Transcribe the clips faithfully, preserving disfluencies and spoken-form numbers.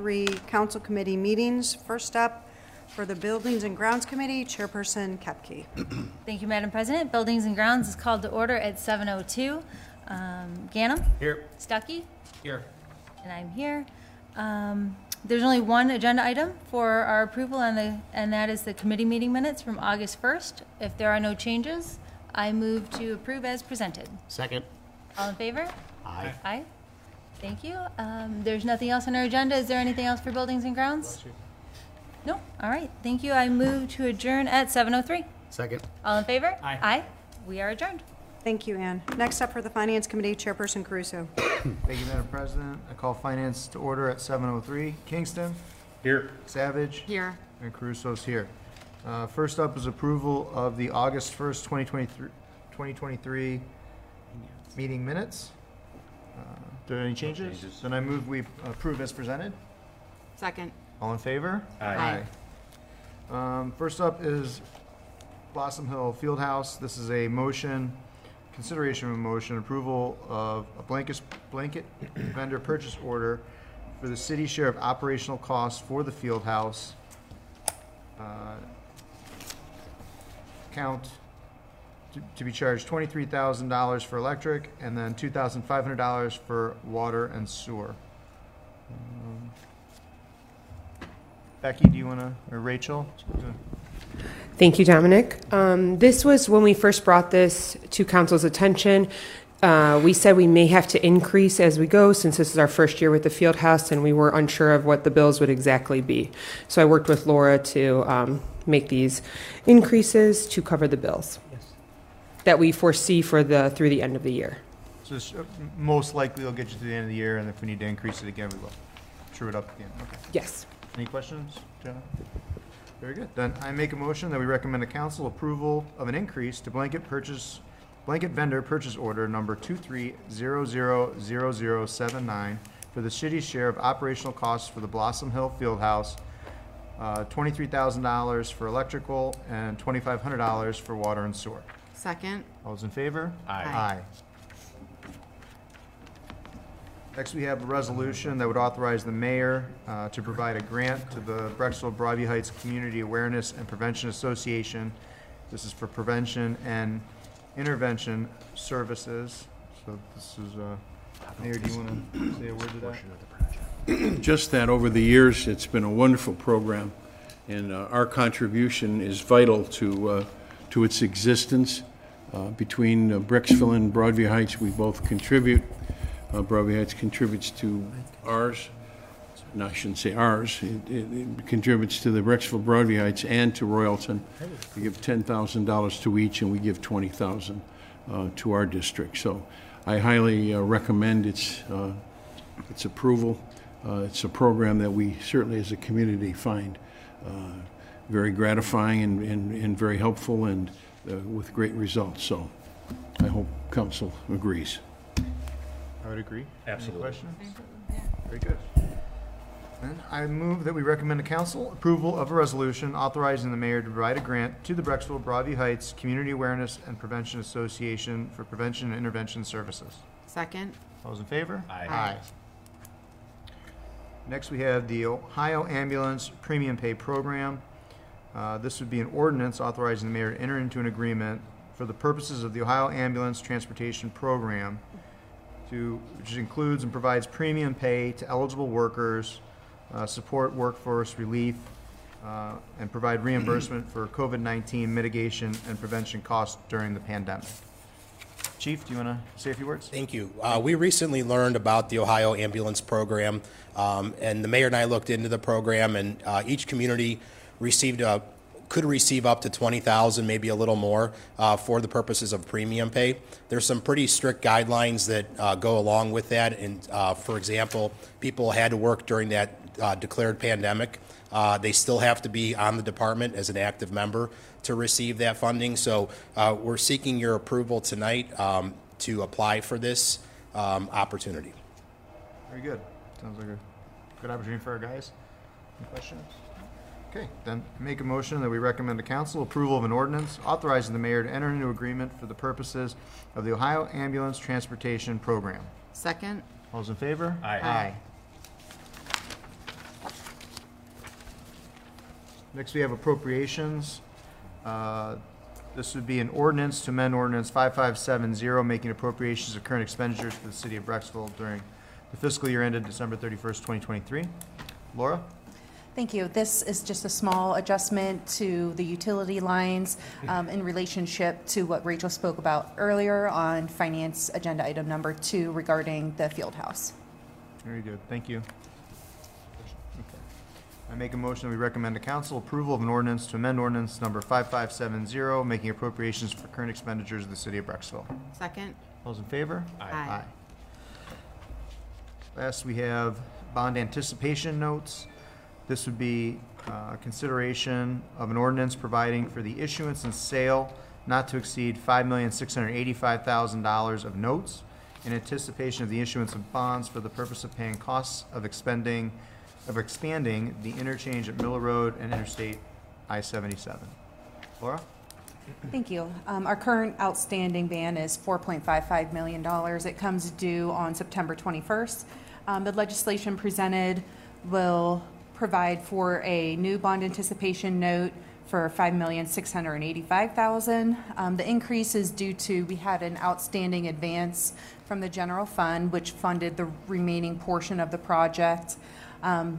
three council committee meetings. First up, for the Buildings and Grounds Committee, Chairperson Kepke. Thank you, Madam President. Buildings and Grounds is called to order at seven oh two. Um, Ghanem? Here. Stuckey? Here. And I'm here. Um, there's only one agenda item for our approval, and, the, and that is the committee meeting minutes from August first. If there are no changes, I move to approve as presented. Second. All in favor? Aye. Aye. Thank you. Um, there's nothing else on our agenda. Is there anything else for Buildings and Grounds? No. All right. Thank you. I move to adjourn at seven oh three. Second. All in favor? Aye. Aye. We are adjourned. Thank you, Ann. Next up for the Finance Committee, Chairperson Caruso. Thank you, Madam President. I call Finance to order at seven oh three. Kingston. Here. Savage. Here. And Caruso's here. Uh, first up is approval of the August first, twenty twenty-three meeting minutes. Uh, there are any changes? No changes? Then I move we approve as presented. Second. All in favor? Aye. Aye. Um, first up is Blossom Hill Fieldhouse. This is a motion. Consideration of a motion, approval of a blanket, blanket vendor purchase order for the city share of operational costs for the field house. Uh, count to, to be charged twenty-three thousand dollars for electric and then two thousand five hundred dollars for water and sewer. Um, Becky, do you want to, or Rachel? Thank you, Dominic. Um, this was when we first brought this to council's attention. Uh, we said we may have to increase as we go since this is our first year with the field house and we were unsure of what the bills would exactly be. So I worked with Laura to um, make these increases to cover the bills yes. that we foresee for the through the end of the year. So this, uh, most likely we'll get you to the end of the year, and if we need to increase it again, we will. True it up again. Okay. Yes. Any questions, Jenna? Very good. Then I make a motion that we recommend a council approval of an increase to blanket purchase, blanket vendor purchase order number two three zero zero zero zero seven nine for the city's share of operational costs for the Blossom Hill Fieldhouse, uh, twenty-three thousand dollars for electrical and twenty-five hundred dollars for water and sewer. Second. All those in favor? Aye. Aye. Next, we have a resolution that would authorize the mayor uh, to provide a grant to the Brecksville Broadview Heights Community Awareness and Prevention Association. This is for prevention and intervention services. So this is, uh, Mayor, do you want to say a word to that? Just that over the years, it's been a wonderful program, and uh, our contribution is vital to, uh, to its existence. Uh, between uh, Brecksville and Broadview Heights, we both contribute. Uh, Broadview Heights contributes to ours, no, I shouldn't say ours, it, it, it contributes to the Brecksville Broadview Heights and to Royalton. We give ten thousand dollars to each, and we give twenty thousand dollars uh, to our district. So I highly uh, recommend its, uh, its approval. Uh, it's a program that we certainly as a community find uh, very gratifying and, and, and very helpful and uh, with great results. So I hope Council agrees. I would agree. Absolutely. Any questions? Very good. Then I move that we recommend to council approval of a resolution authorizing the mayor to provide a grant to the Brecksville Broadview Heights Community Awareness and Prevention Association for prevention and intervention services. Second. All those in favor? Aye. Aye. Next, we have the Ohio Ambulance Premium Pay Program. Uh, this would be an ordinance authorizing the mayor to enter into an agreement for the purposes of the Ohio Ambulance Transportation Program, To, which includes and provides premium pay to eligible workers, uh, support workforce relief, uh, and provide reimbursement for COVID nineteen mitigation and prevention costs during the pandemic. Chief, do you want to say a few words? Thank you. Uh, we recently learned about the Ohio Ambulance Program, um, and the mayor and I looked into the program, and uh, each community received a could receive up to twenty thousand dollars, maybe a little more, uh, for the purposes of premium pay. There's some pretty strict guidelines that uh, go along with that. And uh, for example, people had to work during that uh, declared pandemic. Uh, they still have to be on the department as an active member to receive that funding. So uh, we're seeking your approval tonight um, to apply for this um, opportunity. Very good. Sounds like a good opportunity for our guys. Any questions? Okay, then make a motion that we recommend to council approval of an ordinance authorizing the mayor to enter into agreement for the purposes of the Ohio Ambulance Transportation Program. Second. All those in favor? Aye. Aye. Next we have appropriations. Uh, this would be an ordinance to amend ordinance five five seven zero, making appropriations of current expenditures for the city of Brecksville during the fiscal year ended December thirty-first, twenty twenty-three. Laura? Thank you. This is just a small adjustment to the utility lines um, in relationship to what Rachel spoke about earlier on finance agenda item number two regarding the field house. Very good. Thank you. Okay. I make a motion that we recommend to council approval of an ordinance to amend ordinance number five five seven zero, making appropriations for current expenditures of the city of Brecksville. Second. All those in favor? Aye. Aye. Aye. Last, we have bond anticipation notes. This would be uh, consideration of an ordinance providing for the issuance and sale not to exceed five million six hundred eighty-five thousand dollars of notes in anticipation of the issuance of bonds for the purpose of paying costs of expending, of expanding the interchange at Miller Road and Interstate I seventy-seven. Laura? Thank you. Um, our current outstanding ban is four point five five million dollars. It comes due on September twenty-first. Um, the legislation presented will provide for a new bond anticipation note for five million six hundred eighty-five thousand dollars. Um, the increase is due to we had an outstanding advance from the general fund, which funded the remaining portion of the project. Um,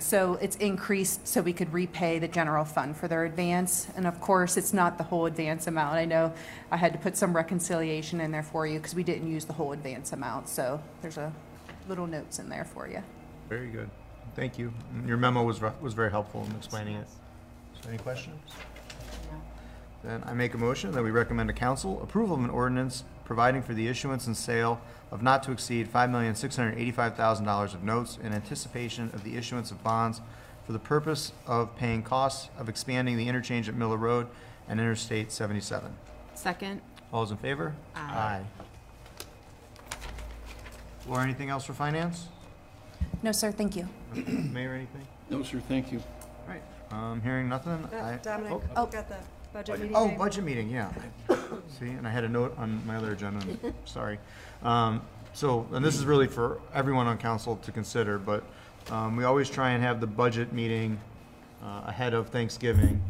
so it's increased so we could repay the general fund for their advance. And of course, it's not the whole advance amount. I know I had to put some reconciliation in there for you because we didn't use the whole advance amount. So there's a little notes in there for you. Very good. Thank you. Your memo was was very helpful in explaining it. So any questions? No. Then I make a motion that we recommend to council approval of an ordinance providing for the issuance and sale of not to exceed five million six hundred eighty-five thousand dollars of notes in anticipation of the issuance of bonds for the purpose of paying costs of expanding the interchange at Miller Road and Interstate seventy-seven. Second. All those in favor? Aye. Aye. Laura, anything else for finance? No, sir. Thank you. Mayor, anything? No, sir. Thank you. All right. Um, hearing nothing. No, I, Dominic, oh, oh. got the budget meeting. Oh, budget meeting. Yeah. See, and I had a note on my other agenda. Sorry. Um, so, and this is really for everyone on council to consider, but um, we always try and have the budget meeting uh, ahead of Thanksgiving.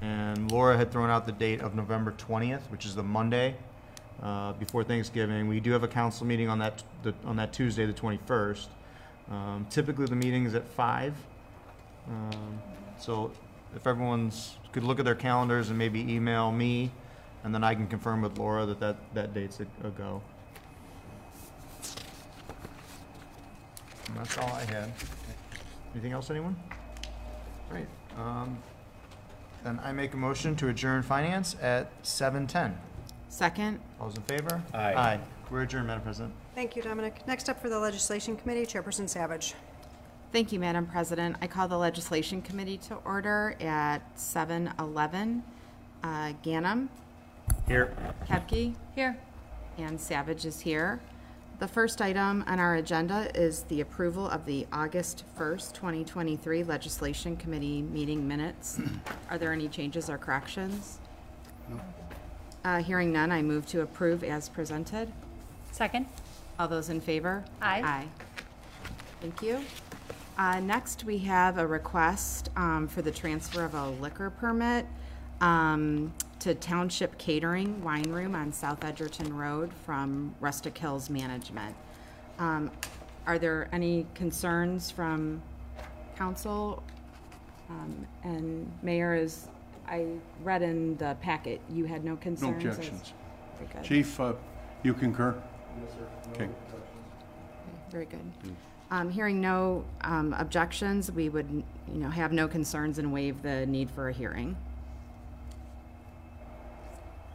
And Laura had thrown out the date of November twentieth, which is the Monday uh, before Thanksgiving. We do have a council meeting on that the, on that Tuesday, the twenty-first. Um, typically the meeting is at five, um, so if everyone's could look at their calendars and maybe email me, and then I can confirm with Laura that that, that date's a go. And that's all I had. Anything else, anyone? All right. Um, then I make a motion to adjourn finance at seven ten. Second. All those in favor? Aye. Aye. We're adjourned, Madam President. Thank you, Dominic. Next up for the Legislation Committee, Chairperson Savage. Thank you, Madam President. I call the Legislation Committee to order at seven eleven. Uh, Ghanem. Here. Kepke. Here. And Savage is here. The first item on our agenda is the approval of the August first, twenty twenty-three Legislation Committee meeting minutes. Are there any changes or corrections? No. Uh, hearing none, I move to approve as presented. Second. All those in favor? Aye. Aye. Thank you. Uh, next, we have a request um, for the transfer of a liquor permit um, to Township Catering Wine Room on South Edgerton Road from Rustic Hills Management. Um, are there any concerns from council? Um, and Mayor, as I read in the packet, you had no concerns? No objections. Chief, uh, you concur? Yes, sir. No okay. Very good. Um, hearing no um, objections, we would, you know, have no concerns and waive the need for a hearing.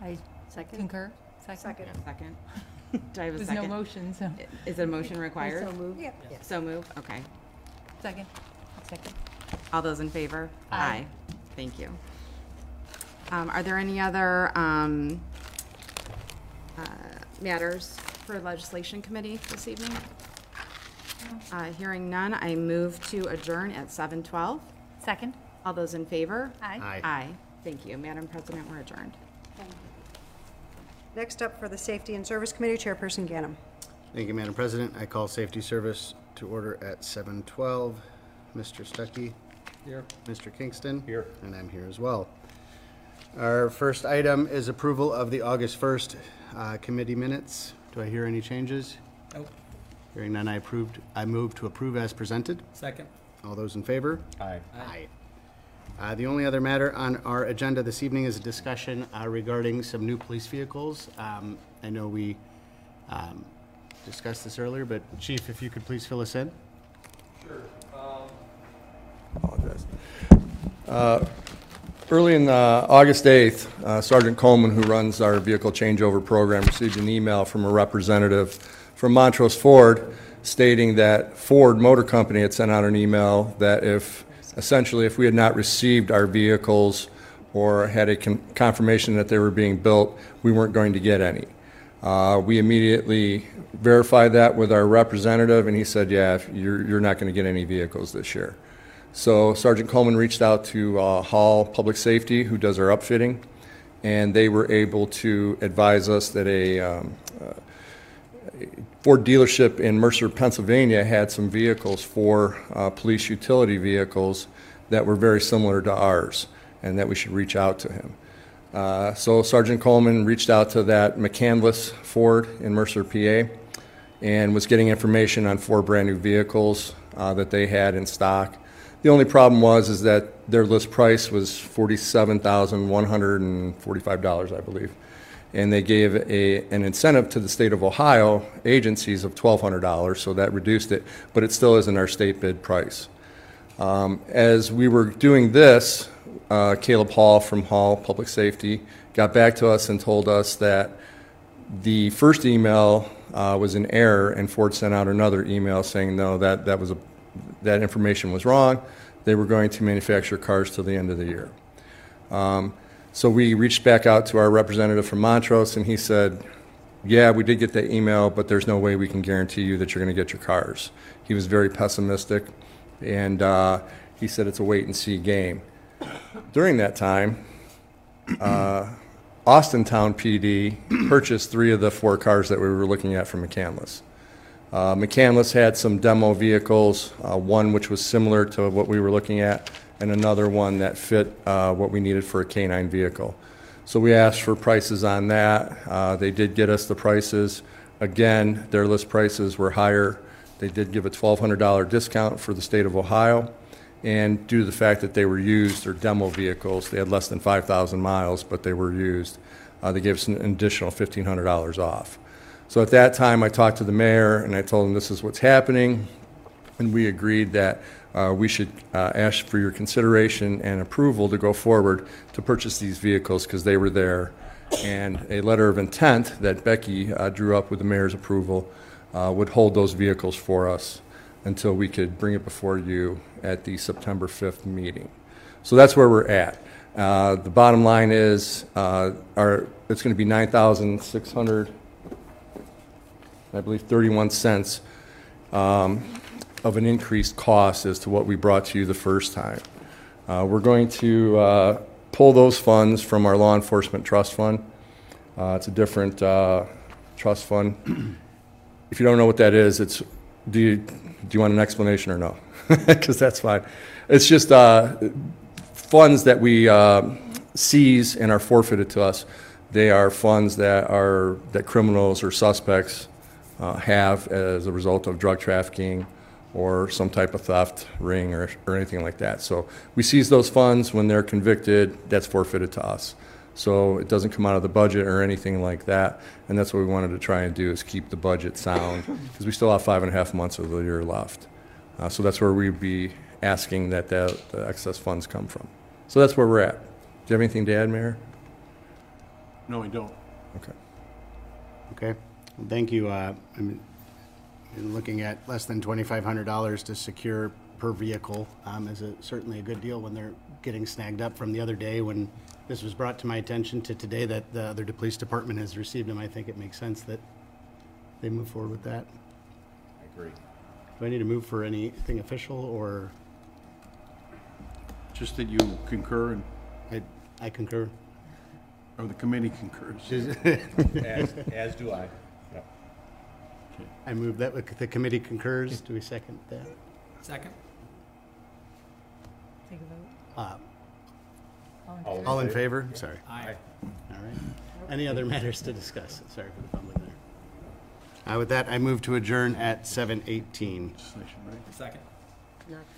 I second. Concur. Second. Second. second. Do I have a There's second? There's no motion, so. Is a motion required? So moved. Yeah. Yes. So moved. Okay. Second. Second. All those in favor? Aye. Aye. Thank you. Um, are there any other um, uh, matters for Legislation Committee this evening? Uh, hearing none, I move to adjourn at seven twelve. Second. All those in favor? Aye. Aye. Aye. Thank you. Madam President, we're adjourned. Thank you. Next up for the Safety and Service Committee, Chairperson Ghanem. Thank you, Madam President. I call Safety Service to order at seven twelve. Mister Stuckey. Here. Mister Kingston? Here. And I'm here as well. Our first item is approval of the August first uh, committee minutes. Do I hear any changes? Nope. Hearing none, I approved. I move to approve as presented. Second. All those in favor? Aye. Aye. Uh, the only other matter on our agenda this evening is a discussion uh, regarding some new police vehicles. Um, I know we um, discussed this earlier, but Chief, if you could please fill us in. Sure. Um, apologize. Uh, Early in uh, August eighth, uh, Sergeant Coleman, who runs our vehicle changeover program, received an email from a representative from Montrose Ford stating that Ford Motor Company had sent out an email that if, essentially, if we had not received our vehicles or had a con confirmation that they were being built, we weren't going to get any. Uh, we immediately verified that with our representative, and he said, yeah, if you're, you're not going to get any vehicles this year. So Sergeant Coleman reached out to uh, Hall Public Safety, who does our upfitting, and they were able to advise us that a, um, uh, a Ford dealership in Mercer, Pennsylvania had some vehicles for uh, police utility vehicles that were very similar to ours, and that we should reach out to him. Uh, so Sergeant Coleman reached out to that McCandless Ford in Mercer, P A, and was getting information on four brand new vehicles uh, that they had in stock. The only problem was is that their list price was forty-seven thousand one hundred forty-five dollars, I believe, and they gave a, an incentive to the state of Ohio agencies of twelve hundred dollars, so that reduced it, but it still isn't our state bid price. Um, as we were doing this, uh, Caleb Hall from Hall Public Safety got back to us and told us that the first email uh, was an error, and Ford sent out another email saying, no, that, that was a that information was wrong. They were going to manufacture cars till the end of the year. Um, so we reached back out to our representative from Montrose, and he said, yeah, we did get that email, but there's no way we can guarantee you that you're going to get your cars. He was very pessimistic, and uh, he said it's a wait-and-see game. During that time, uh, Austintown P D purchased three of the four cars that we were looking at from McCandless. Uh, McCandless had some demo vehicles, uh, one which was similar to what we were looking at, and another one that fit uh, what we needed for a K nine vehicle. So we asked for prices on that. Uh, they did get us the prices. Again, their list prices were higher. They did give a twelve hundred dollar discount for the state of Ohio, and due to the fact that they were used or demo vehicles, they had less than five thousand miles, but they were used. Uh, they gave us an additional fifteen hundred dollars off. So at that time, I talked to the mayor, and I told him this is what's happening, and we agreed that uh, we should uh, ask for your consideration and approval to go forward to purchase these vehicles because they were there, and a letter of intent that Becky uh, drew up with the mayor's approval uh, would hold those vehicles for us until we could bring it before you at the September fifth meeting. So that's where we're at. Uh, the bottom line is uh, our, it's going to be nine thousand six hundred dollars, I believe thirty-one cents um, of an increased cost as to what we brought to you the first time. Uh, we're going to uh, pull those funds from our law enforcement trust fund. Uh, it's a different uh, trust fund. If you don't know what that is, it's do you do you want an explanation or no? Because that's fine. It's just uh, funds that we uh, seize and are forfeited to us. They are funds that are that criminals or suspects Uh, have as a result of drug trafficking or some type of theft, ring, or, or anything like that. So we seize those funds when they're convicted. That's forfeited to us. So it doesn't come out of the budget or anything like that. And that's what we wanted to try and do is keep the budget sound because we still have five and a half months of the year left. Uh, so that's where we'd be asking that the, the excess funds come from. So that's where we're at. Do you have anything to add, Mayor? No, I don't. Okay. Okay. Thank you. Uh, I'm looking at less than twenty-five hundred dollars to secure per vehicle um, is a, certainly a good deal when they're getting snagged up. From the other day when this was brought to my attention to today that the other police department has received them, I think it makes sense that they move forward with that. I agree. Do I need to move for anything official or? Just that you concur and I, I concur. Or the committee concurs. as, as do I. I move that the committee concurs. Do we second that? Second. I think Uh, all in, all in favor? favor? Sorry. Aye. All right. Any other matters to discuss? Sorry for the public there. Uh, with that, I move to adjourn at seven eighteen. Second.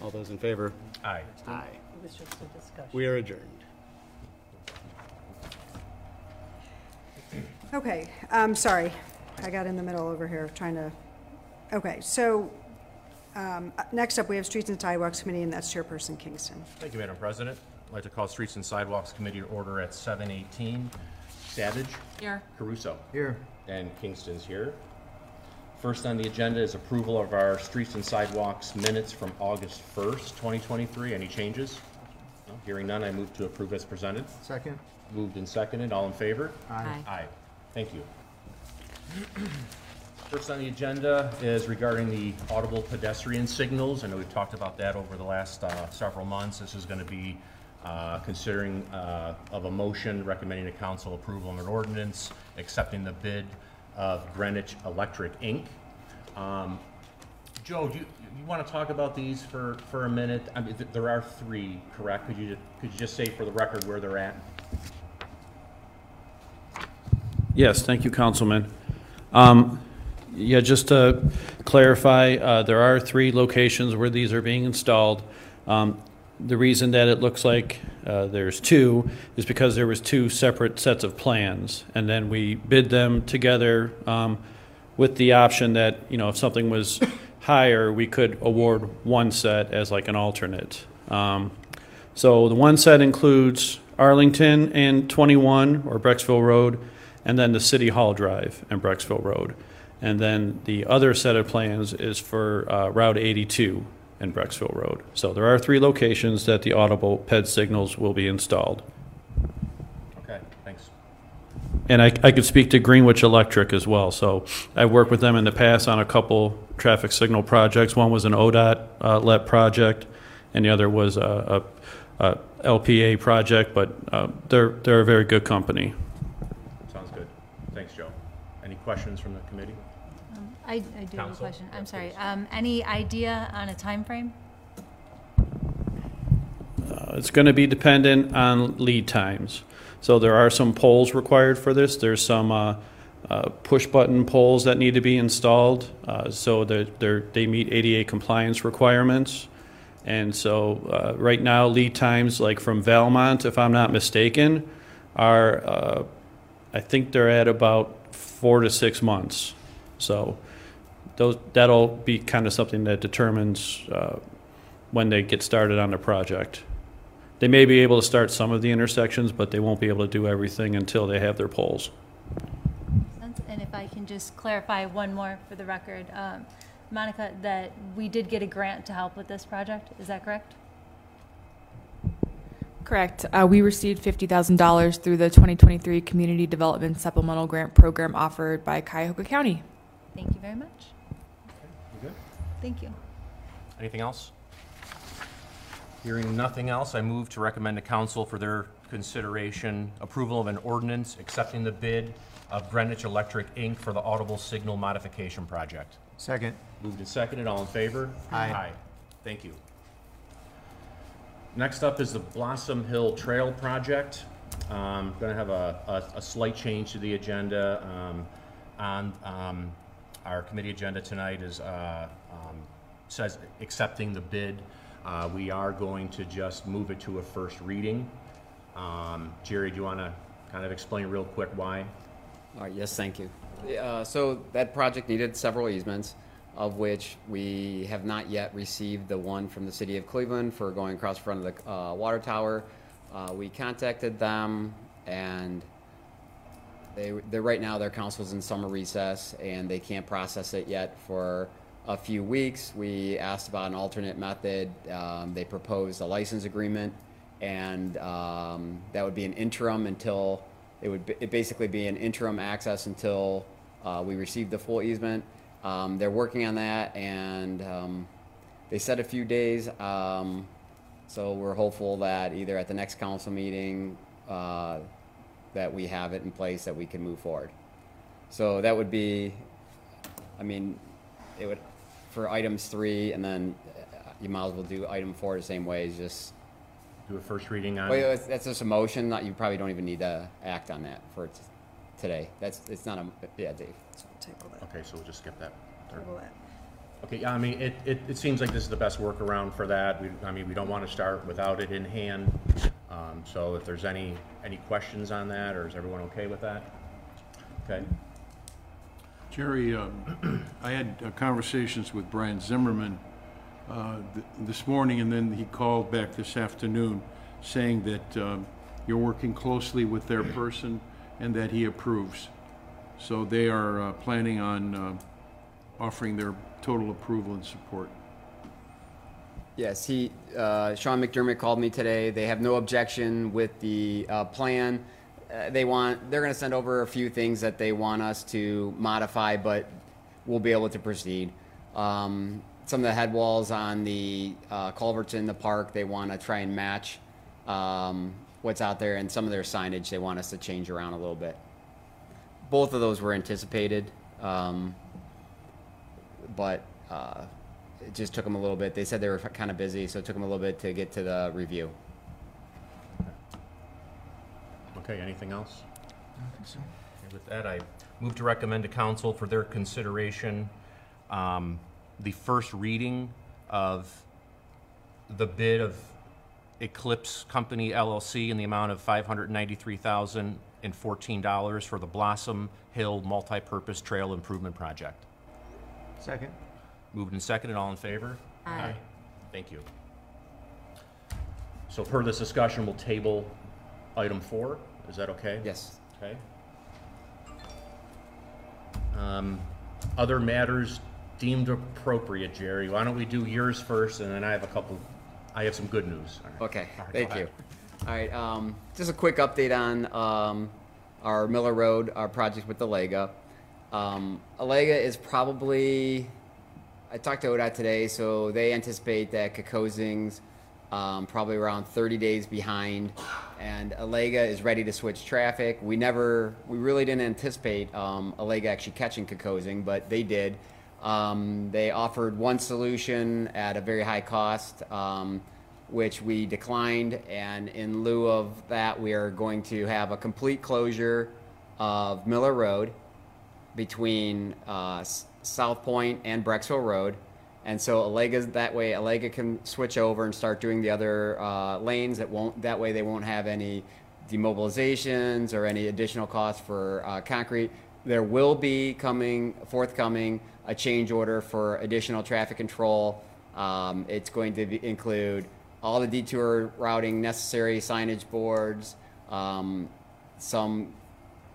All those in favor? Aye. Aye. It was just a discussion. We are adjourned. Okay. Um, sorry. I got in the middle over here trying to. Okay. So. Um, next up, we have Streets and Sidewalks Committee, and that's Chairperson Kingston. Thank you, Madam President. I'd like to call Streets and Sidewalks Committee to order at seven eighteen. Savage. Here. Caruso. Here. And Kingston's here. First on the agenda is approval of our Streets and Sidewalks minutes from August first, twenty twenty-three. Any changes? No. Hearing none, I move to approve as presented. Second. Moved and seconded. All in favor? Aye. Aye. Aye. Thank you. First on the agenda is regarding the audible pedestrian signals. I know we've talked about that over the last uh, several months. This is going to be uh, considering uh, of a motion recommending a council approval of an ordinance accepting the bid of Greenwich Electric Incorporated. Um, Joe, do you, you want to talk about these for, for a minute? I mean, th there are three, correct? Could you, could you just say for the record where they're at? Yes, thank you, Councilman. Um, Yeah, just to clarify, uh, there are three locations where these are being installed. Um, the reason that it looks like uh, there's two is because there was two separate sets of plans, and then we bid them together um, with the option that, you know, if something was higher, we could award one set as like an alternate. Um, so the one set includes Arlington and twenty-one or Brecksville Road, and then the City Hall Drive and Brecksville Road. And then the other set of plans is for uh, Route eighty-two and Brecksville Road. So there are three locations that the audible P E D signals will be installed. Okay, thanks. And I, I could speak to Greenwich Electric as well. So I've worked with them in the past on a couple traffic signal projects. One was an O D O T uh, L E P project, and the other was a, a, a L P A project. But uh, they're they're a very good company. Sounds good. Thanks, Joe. Any questions from the committee? I, I do Council. have a question. I'm yeah, sorry. Um, any idea on a time frame? Uh, it's going to be dependent on lead times. So there are some poles required for this. There's some uh, uh, push-button poles that need to be installed. Uh, so they're, they're, they meet A D A compliance requirements. And so uh, right now, lead times, like from Valmont, if I'm not mistaken, are uh, I think they're at about four to six months. So those, that'll be kind of something that determines uh, when they get started on the project. They may be able to start some of the intersections, but they won't be able to do everything until they have their poles. And if I can just clarify one more for the record, um, Monica, that we did get a grant to help with this project. Is that correct? Correct. Uh, we received fifty thousand dollars through the twenty twenty-three Community Development Supplemental Grant Program offered by Cuyahoga County. Thank you very much. Okay, you good? Thank you. Anything else? Hearing nothing else, I move to recommend to council for their consideration approval of an ordinance accepting the bid of Greenwich Electric Incorporated for the audible signal modification project. Second. Moved and seconded. All in favor? Aye. Aye. Thank you. Next up is the Blossom Hill Trail project. I'm um, going to have a, a, a slight change to the agenda. Um, on um, our committee agenda tonight is uh, um, says accepting the bid. Uh, we are going to just move it to a first reading. Um, Jerry, do you want to kind of explain real quick why? All right, yes, thank you. Uh, so that project needed several easements, of which we have not yet received the one from the city of Cleveland for going across the front of the uh, water tower. Uh, we contacted them, and They, they're right now, their council's in summer recess, and they can't process it yet for a few weeks. We asked about an alternate method. Um, they proposed a license agreement, and um, that would be an interim until it would be, it basically be an interim access until uh, we received the full easement. Um, they're working on that, and um, they said a few days. Um, so we're hopeful that either at the next council meeting, uh, that we have it in place that we can move forward. So that would be, I mean, it would, for items three, and then you might as well do item four the same way, just do a first reading on. Well, that's just a motion. Not, you probably don't even need to act on that for t today. That's it's not a yeah, Dave. So we'll table that. Okay, so we'll just skip that. Table that. Okay, yeah, I mean, it, it, it seems like this is the best workaround for that. We, I mean, we don't want to start without it in hand. Um, so if there's any any questions on that, or is everyone okay with that? Okay. Jerry, uh, I had uh, conversations with Brian Zimmerman uh, th this morning, and then he called back this afternoon saying that um, you're working closely with their person and that he approves. So they are uh, planning on uh, offering their total approval and support. Yes, he, uh, Sean McDermott called me today. They have no objection with the uh, plan. Uh, they want, they're going to send over a few things that they want us to modify, but we'll be able to proceed. Um, some of the head walls on the uh, culverts in the park, they want to try and match um, what's out there, and some of their signage they want us to change around a little bit. Both of those were anticipated. Um, but uh, it just took them a little bit. They said they were kind of busy, so it took them a little bit to get to the review. Okay, anything else? I don't think so. Okay, with that, I move to recommend to council for their consideration um, the first reading of the bid of Eclipse Company L L C in the amount of five hundred ninety-three thousand fourteen dollars for the Blossom Hill Multi-Purpose Trail Improvement Project. Second. Moved and seconded. All in favor? Aye. Aye. Thank you. So per this discussion, we'll table item four. Is that okay? Yes. Okay. Um, other matters deemed appropriate, Jerry. Why don't we do yours first, and then I have a couple. I have some good news. All right. Okay. All right, thank you. All right. Um, just a quick update on um, our Miller Road, our project with the Allega. Um, Allega is probably, I talked to O D O T today, so they anticipate that Kokosing's um, probably around thirty days behind, and Allega is ready to switch traffic. We never, we really didn't anticipate um, Allega actually catching Kokosing, but they did. Um, they offered one solution at a very high cost, um, which we declined, and in lieu of that, we are going to have a complete closure of Miller Road between uh, South Point and Brecksville Road, and so Allega's that way. Allega can switch over and start doing the other uh, lanes. That won't. That way, they won't have any demobilizations or any additional costs for uh, concrete. There will be coming forthcoming a change order for additional traffic control. Um, it's going to be, include all the detour routing necessary, signage boards, um, some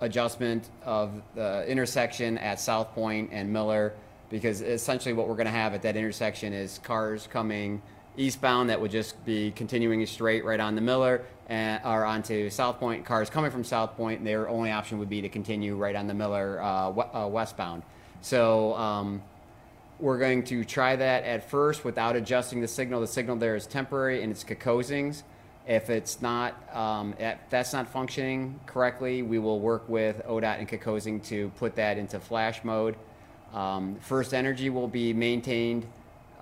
adjustment of the intersection at South Point and Miller, because essentially what we're going to have at that intersection is cars coming eastbound that would just be continuing straight right on the Miller and, or onto South Point. Cars coming from South Point, their only option would be to continue right on the Miller uh, uh, westbound. So um, we're going to try that at first without adjusting the signal. The signal there is temporary and it's Kokosing's. If it's not, um, if that's not functioning correctly, we will work with O D O T and Kokosing to put that into flash mode. Um, First Energy will be maintained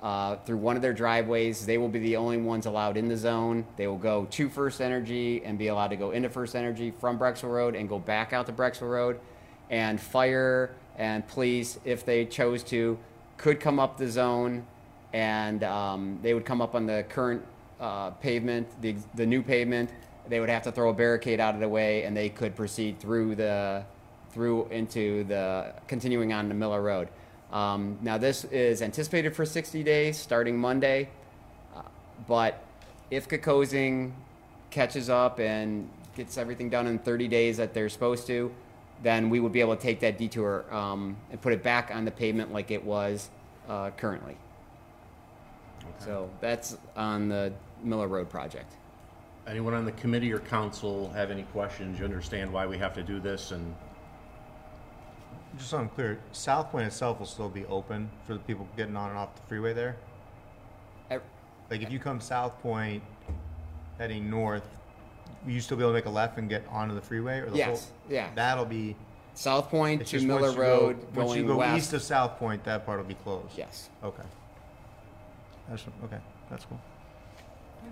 uh, through one of their driveways. They will be the only ones allowed in the zone. They will go to First Energy and be allowed to go into First Energy from Brecksville Road and go back out to Brecksville Road. And fire and police, if they chose to, could come up the zone, and um, they would come up on the current Uh, pavement, the, the new pavement. They would have to throw a barricade out of the way, and they could proceed through the through into the continuing on to Miller Road. Um, now this is anticipated for sixty days starting Monday, uh, but if Kokosing catches up and gets everything done in thirty days that they're supposed to, then we would be able to take that detour um, and put it back on the pavement like it was uh, currently. Okay. So that's on the Miller Road project. Anyone on the committee or council have any questions? You understand why we have to do this? And just so I'm clear, South Point itself will still be open for the people getting on and off the freeway there? I, like if you come South Point heading north, will you still be able to make a left and get onto the freeway? Or the yes, whole, yeah. That'll be... South Point to Miller Road go, going Once you go west. East of South Point, that part will be closed? Yes. Okay. Okay, that's cool.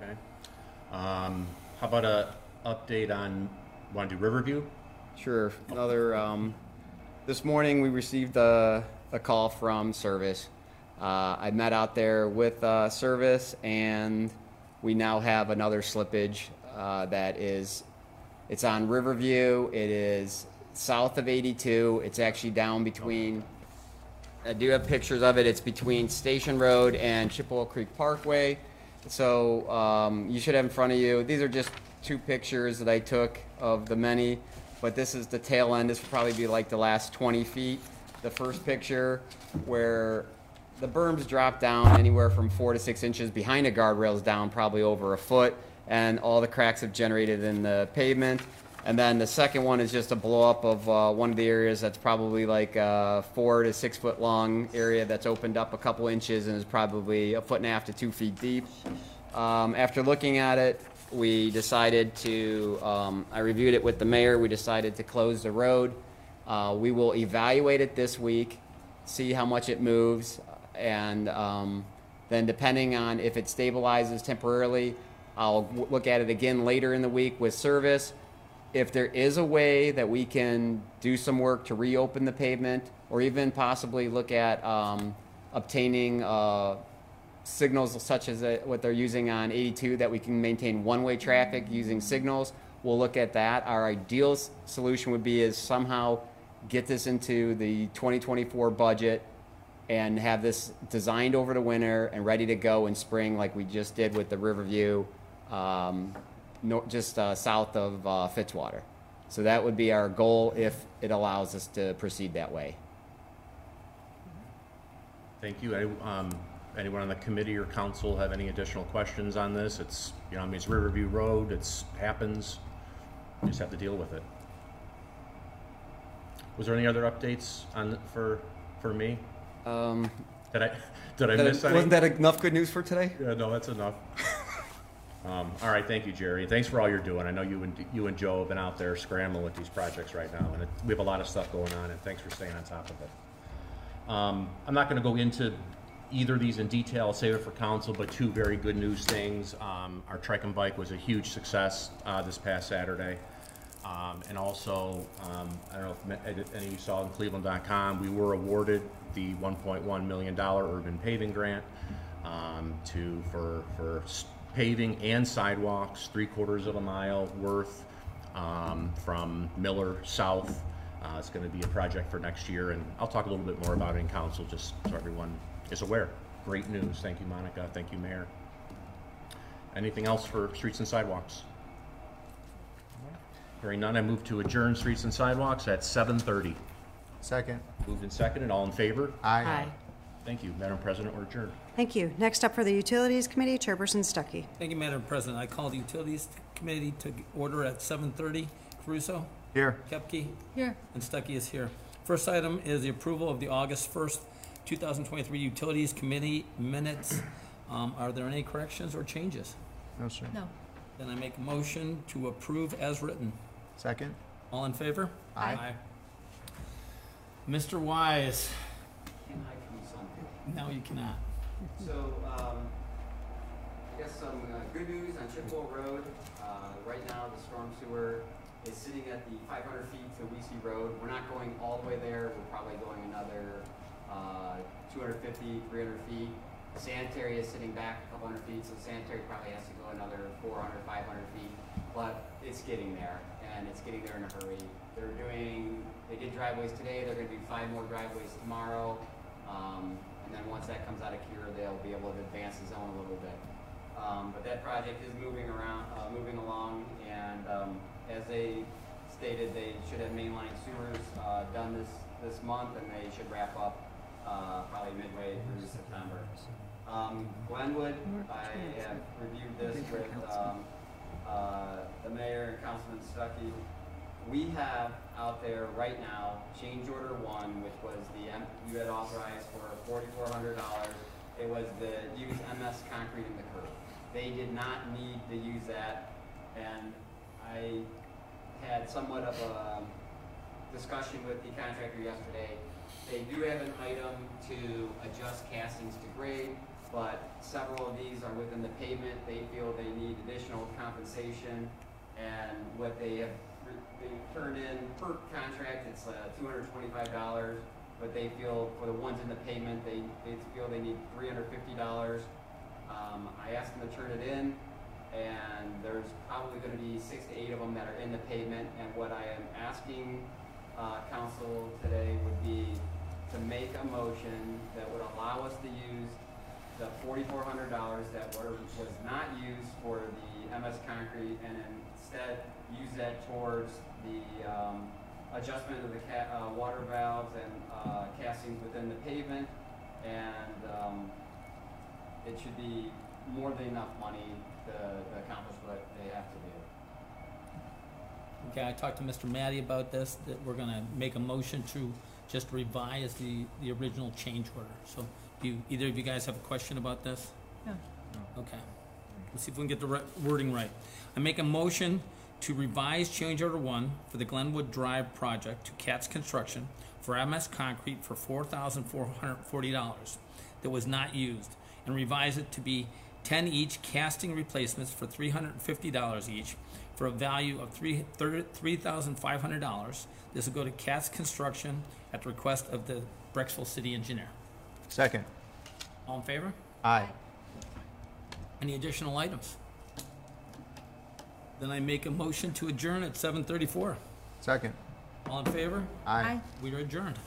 Okay. Um, how about a update on, want to do Riverview? Sure. Another. Um, this morning we received a, a call from service. Uh, I met out there with uh, service, and we now have another slippage uh, that is, it's on Riverview. It is south of eighty-two. It's actually down between, I do have pictures of it. It's between Station Road and Chippewa Creek Parkway. So um, you should have in front of you, these are just two pictures that I took of the many, but this is the tail end. This will probably be like the last twenty feet. The first picture where the berms drop down anywhere from four to six inches behind a guardrail is down probably over a foot, and all the cracks have generated in the pavement. And then the second one is just a blow up of uh, one of the areas that's probably like a four to six foot long area that's opened up a couple inches and is probably a foot and a half to two feet deep. Um, after looking at it, we decided to, um, I reviewed it with the mayor, we decided to close the road. Uh, we will evaluate it this week, see how much it moves, and um, then depending on if it stabilizes temporarily, I'll w look at it again later in the week with service. If there is a way that we can do some work to reopen the pavement, or even possibly look at um, obtaining uh, signals such as a, what they're using on eighty-two, that we can maintain one-way traffic using signals, we'll look at that. Our ideal solution would be is somehow get this into the twenty twenty-four budget and have this designed over the winter and ready to go in spring, like we just did with the Riverview, um, no, just uh, south of uh, Fitzwater. So that would be our goal if it allows us to proceed that way. Thank you. I, um, anyone on the committee or council have any additional questions on this? It's, you know, I mean, it's Riverview Road. It's happens. You just have to deal with it. Was there any other updates on for for me? Um, did I did I miss any? Wasn't that enough good news for today? Yeah, no, that's enough. um, all right, thank you, Jerry. Thanks for all you're doing. I know you and you and Joe have been out there scrambling with these projects right now, and it, we have a lot of stuff going on. And thanks for staying on top of it. Um, I'm not going to go into either of these in detail. I'll save it for council. But two very good news things: um, our trike and bike was a huge success uh, this past Saturday. Um, and also, um, I don't know if any of you saw on Cleveland dot com, we were awarded the one point one million dollar urban paving grant um, to for, for paving and sidewalks, three quarters of a mile worth um, from Miller South. Uh, it's going to be a project for next year, and I'll talk a little bit more about it in council just so everyone is aware. Great news. Thank you, Monica. Thank you, Mayor. Anything else for streets and sidewalks? Hearing none, I move to adjourn streets and sidewalks at seven thirty. Second. Moved and seconded. All in favor? Aye. Aye. Thank you, Madam President. We're adjourned. Thank you. Next up for the Utilities Committee, Chairperson Stuckey. Thank you, Madam President. I call the Utilities Committee to order at seven thirty. Caruso? Here. Kepke? Here. And Stuckey is here. First item is the approval of the August first, two thousand twenty-three Utilities Committee minutes. Um, are there any corrections or changes? No, sir. No. Then I make a motion to approve as written. Second. All in favor? Aye. Aye. Mister Wise. Can I do something? No, you cannot. So, um, I guess some uh, good news on Chippewa Road. Uh, right now, the storm sewer is sitting at the five hundred feet to Weesey Road. We're not going all the way there. We're probably going another uh, two hundred fifty, three hundred feet. Sanitary is sitting back a couple hundred feet, so sanitary probably has to go another four hundred, five hundred feet, but it's getting there, and it's getting there in a hurry. They're doing, they did driveways today, they're going to do five more driveways tomorrow, um, and then once that comes out of Kira, they'll be able to advance the zone a little bit. Um, but that project is moving around, uh, moving along, and um, as they stated, they should have mainline sewers uh, done this, this month, and they should wrap up uh, probably midway through September. Um, Glenwood, I have reviewed this with um, uh, the mayor and Councilman Stuckey. We have out there right now change order one, which was the, you had authorized for forty-four hundred dollars. It was the use M S concrete in the curb. They did not need to use that, and I had somewhat of a discussion with the contractor yesterday. They do have an item to adjust castings to grade. but several of these are within the pavement. They feel they need additional compensation, and what they have they turned in per contract, it's uh, two hundred twenty-five dollars, but they feel for the ones in the pavement, they, they feel they need three hundred fifty dollars. Um, I asked them to turn it in, and there's probably going to be six to eight of them that are in the pavement, and what I am asking uh, council today would be to make a motion that would allow us to use the forty-four hundred dollars that were, was not used for the M S Concrete, and instead use that towards the um, adjustment of the ca uh, water valves and uh, castings within the pavement, and um, it should be more than enough money to, to accomplish what they have to do. Okay, I talked to Mister Matty about this, that we're going to make a motion to just revise the, the original change order. So do you, either of you guys have a question about this? No. No. Okay. Let's see if we can get the re wording right. I make a motion to revise change order one for the Glenwood Drive project to Katz Construction for M S Concrete for four thousand four hundred forty dollars that was not used, and revise it to be ten each casting replacements for three hundred fifty dollars each for a value of three thousand five hundred dollars. This will go to Katz Construction at the request of the Brecksville City Engineer. Second. All in favor? Aye. Any additional items? Then I make a motion to adjourn at seven thirty-four. Second. All in favor? Aye. Aye. We are adjourned.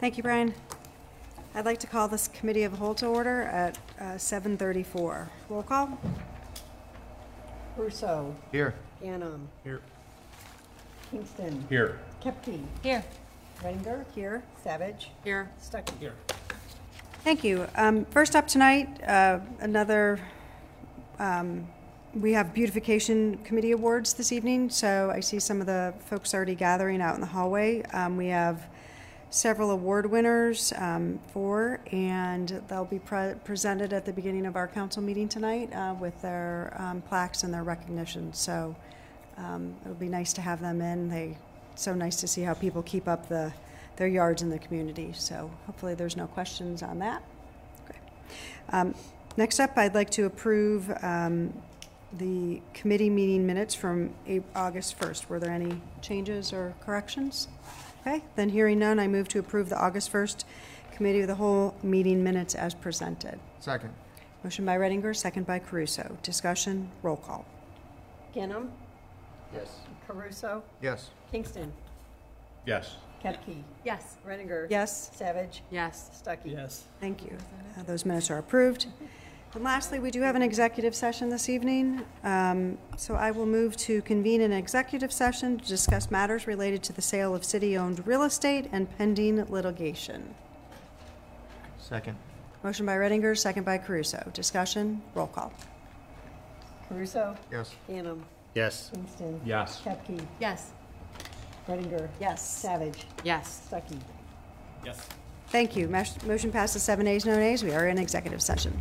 Thank you, Brian. I'd like to call this committee of the whole to order at uh, seven thirty-four. Roll call. Caruso. Here. Ghanem. Here. Kingston. Here. Kepke. Here. Redinger. Here. Savage. Here. Stuckey. Here. Thank you. Um, first up tonight, uh, another, um, we have beautification committee awards this evening. So I see some of the folks already gathering out in the hallway. Um, we have several award winners, um, four, and they'll be pre presented at the beginning of our council meeting tonight uh, with their um, plaques and their recognition. So um, it'll be nice to have them in. They, it's so nice to see how people keep up the, their yards in the community. So hopefully there's no questions on that. Okay. Um, next up, I'd like to approve um, the committee meeting minutes from August first. Were there any changes or corrections? Okay, then hearing none, I move to approve the August first Committee of the Whole meeting minutes as presented. Second. Motion by Redinger, second by Caruso. Discussion, roll call. Ghanem? Yes. Caruso? Yes. Kingston? Yes. Kepke? Yes. Redinger? Yes. Savage? Yes. Stuckey? Yes. Thank you. Uh, those minutes are approved. And lastly, we do have an executive session this evening, um, so I will move to convene an executive session to discuss matters related to the sale of city-owned real estate and pending litigation. Second. Motion by Redinger, second by Caruso. Discussion, roll call. Caruso? Yes. Ghanem? Yes. Kingston? Yes. Kepke? Yes. Redinger? Yes. Savage? Yes. Stuckey? Yes. Thank you. Motion passes seven ayes, no nays. We are in executive session.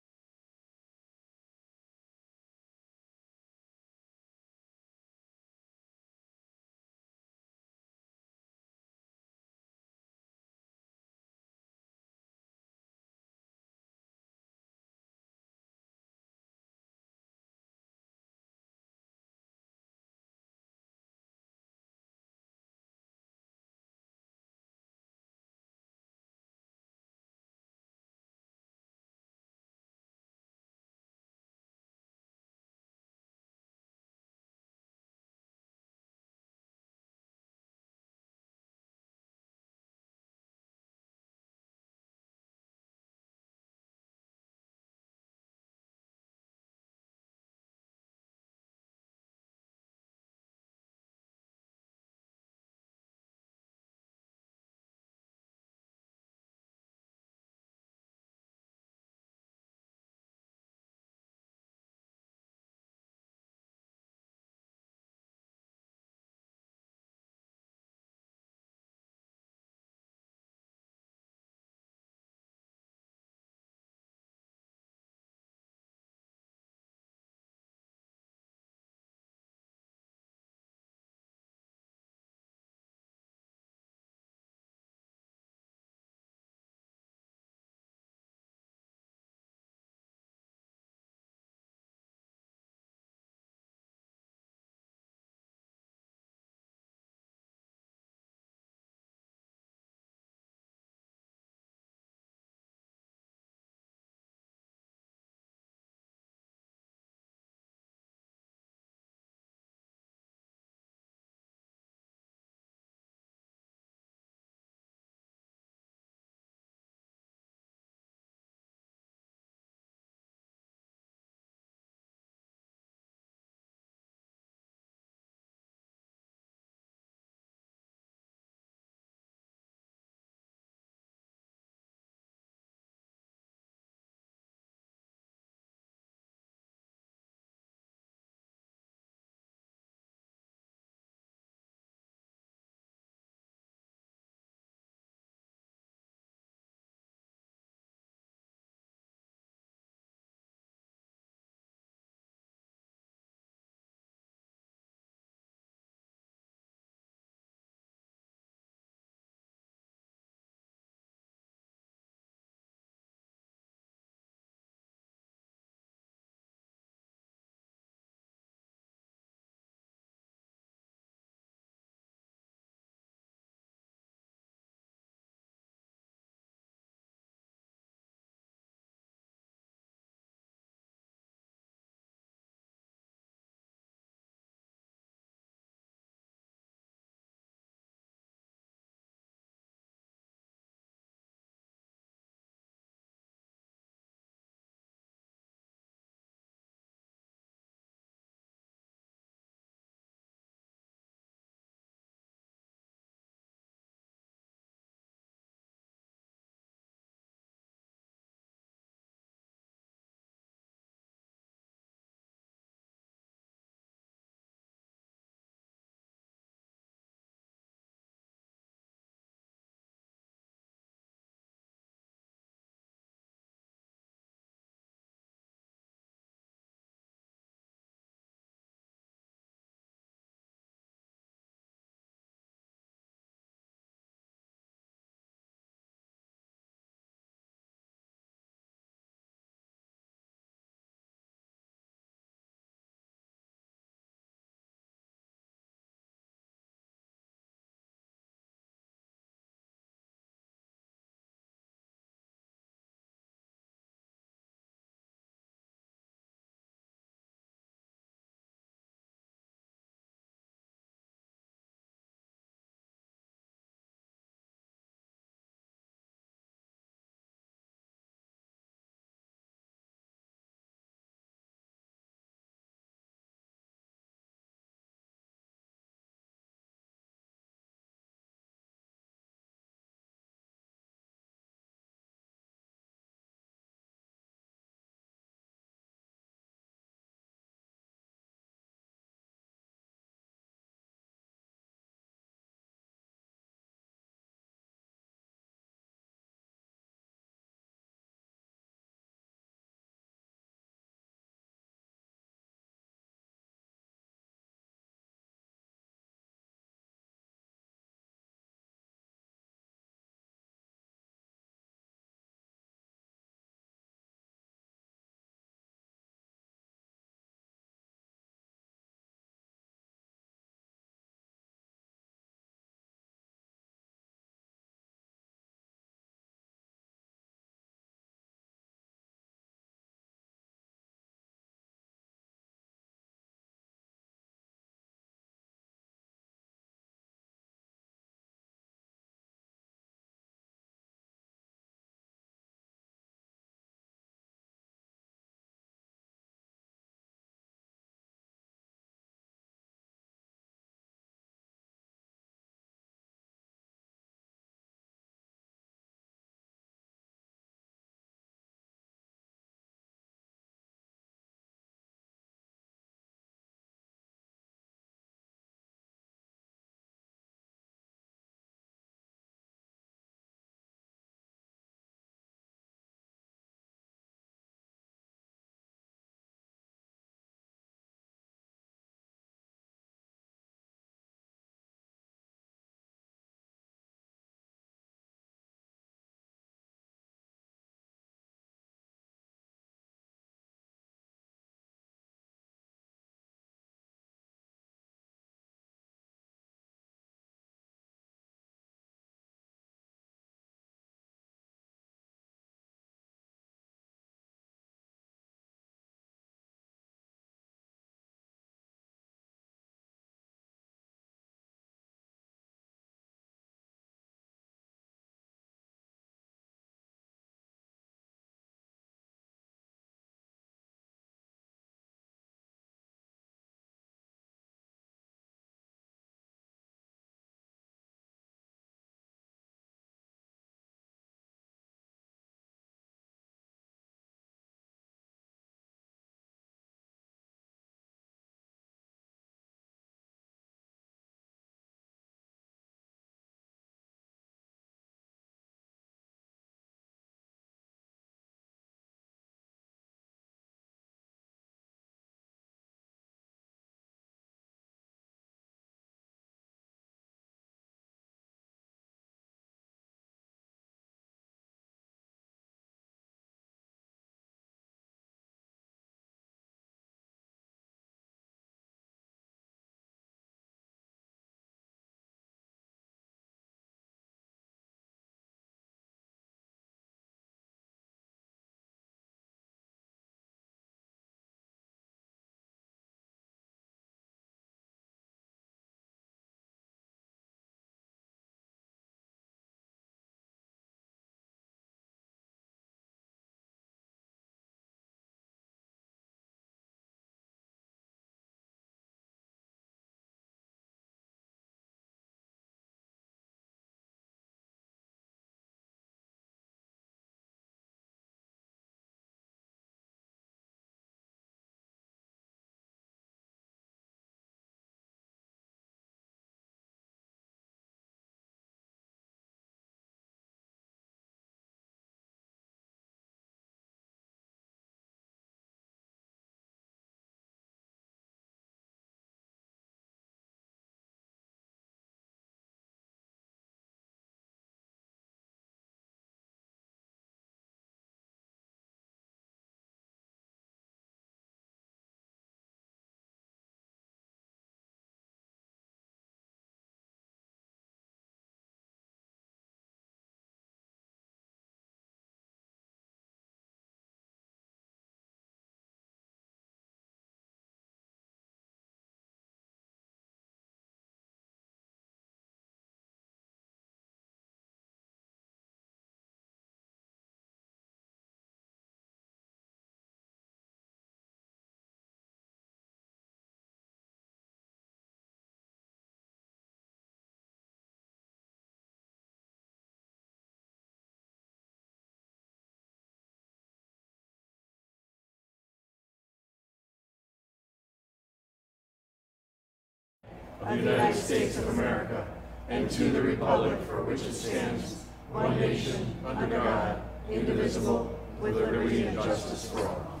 of the United States of America, and to the republic for which it stands, one nation, under God, indivisible, with liberty and justice for all.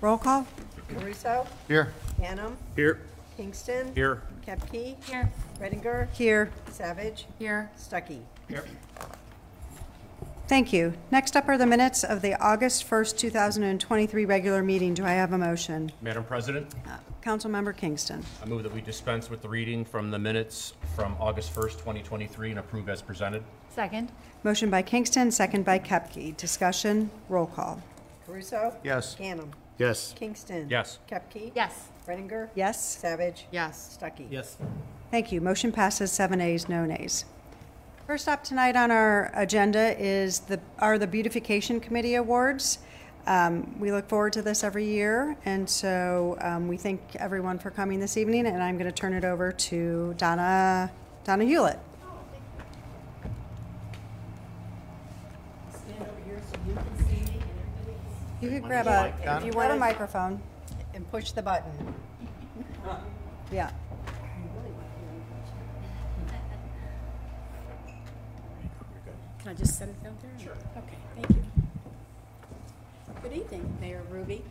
Roll call. Caruso. Here. Ghanem. Here. Kingston. Here. Kepke. Here. Redinger. Here. Savage. Here. Stuckey. Here. Thank you. Next up are the minutes of the August first, two thousand twenty-three regular meeting. Do I have a motion? Madam President. Uh, Councilmember Kingston. I move that we dispense with the reading from the minutes from August first, twenty twenty-three and approve as presented. Second. Motion by Kingston, second by Kepke. Discussion, roll call. Caruso. Yes. Ghanem. Yes. Kingston. Yes. Kepke. Yes. Redinger. Yes. Savage. Yes. Stuckey. Yes. Thank you. Motion passes seven ayes, no nays. First up tonight on our agenda is the are the Beautification Committee Awards. Um, we look forward to this every year, and so um, we thank everyone for coming this evening. And I'm going to turn it over to Donna Donna Hewlett. Oh, thank you. Stand over here so you can see me. You could grab a if you want a microphone and push the button. Yeah. Can I just set it down there? Sure. Okay, thank you. Good evening, Mayor Ruby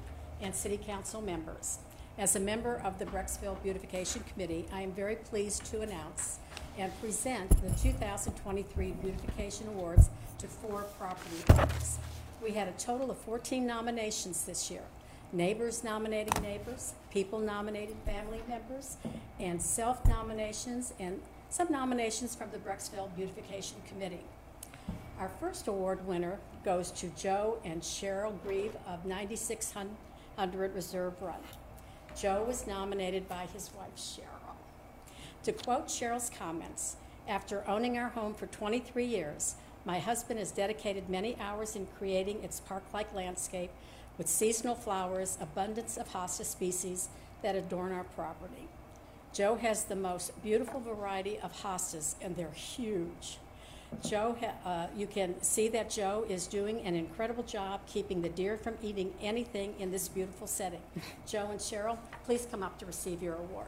and City Council members. As a member of the Brecksville Beautification Committee, I am very pleased to announce and present the two thousand twenty-three Beautification Awards to four property owners. We had a total of fourteen nominations this year. Neighbors nominating neighbors, people nominated family members, and self-nominations, and some nominations from the Brecksville Beautification Committee. Our first award winner goes to Joe and Cheryl Grieve of ninety-six hundred Reserve Run. Joe was nominated by his wife, Cheryl. To quote Cheryl's comments, after owning our home for twenty-three years, my husband has dedicated many hours in creating its park-like landscape with seasonal flowers, abundance of hosta species that adorn our property. Joe has the most beautiful variety of hostas, and they're huge. Joe, uh, you can see that Joe is doing an incredible job keeping the deer from eating anything in this beautiful setting. Joe and Cheryl, please come up to receive your award.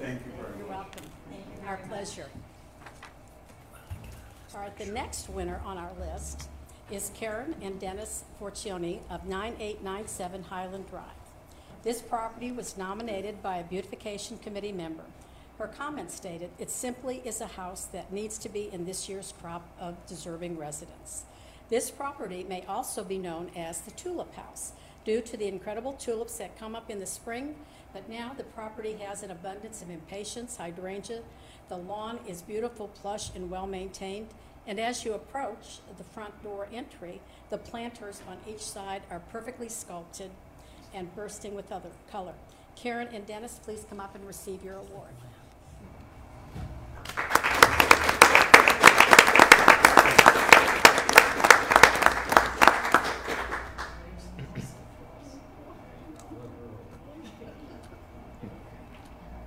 Thank you very much. You're welcome. Our pleasure. All right, the next winner on our list is Karen and Dennis Forcioni of nine eight nine seven Highland Drive. This property was nominated by a beautification committee member. Her comment stated, it simply is a house that needs to be in this year's crop of deserving residents. This property may also be known as the Tulip House due to the incredible tulips that come up in the spring, but now the property has an abundance of impatiens, hydrangea. The lawn is beautiful, plush, and well-maintained. And as you approach the front door entry, the planters on each side are perfectly sculpted and bursting with other color. Karen and Dennis, please come up and receive your award.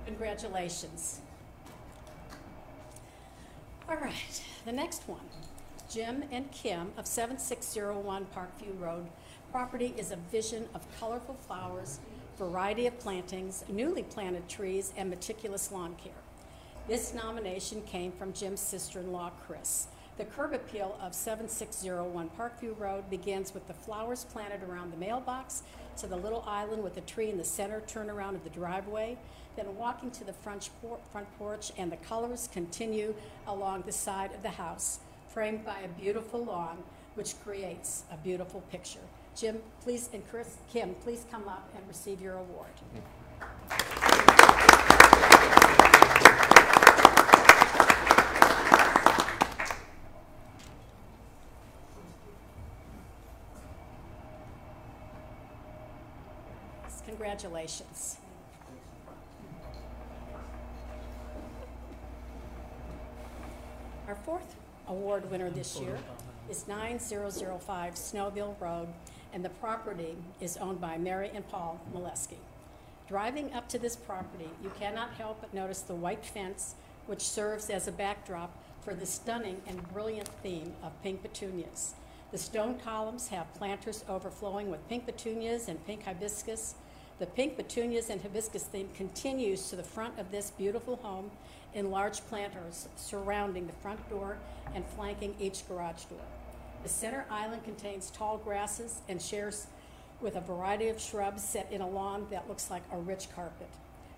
Congratulations. All right. The next one, Jim and Kim of seven six zero one Parkview Road. Property is a vision of colorful flowers, variety of plantings, newly planted trees, and meticulous lawn care. This nomination came from Jim's sister-in-law, Chris. The curb appeal of seven six zero one Parkview Road begins with the flowers planted around the mailbox to the little island with the tree in the center turnaround of the driveway, then walking to the front porch, and the colors continue along the side of the house, framed by a beautiful lawn, which creates a beautiful picture. Jim, please, and Chris, Kim, please come up and receive your award. Congratulations. Our fourth award winner this year is nine zero zero five Snowville Road, and the property is owned by Mary and Paul Molesky. Driving up to this property, you cannot help but notice the white fence, which serves as a backdrop for the stunning and brilliant theme of pink petunias. The stone columns have planters overflowing with pink petunias and pink hibiscus. The pink petunias and hibiscus theme continues to the front of this beautiful home in large planters surrounding the front door and flanking each garage door. The center island contains tall grasses and shares with a variety of shrubs set in a lawn that looks like a rich carpet.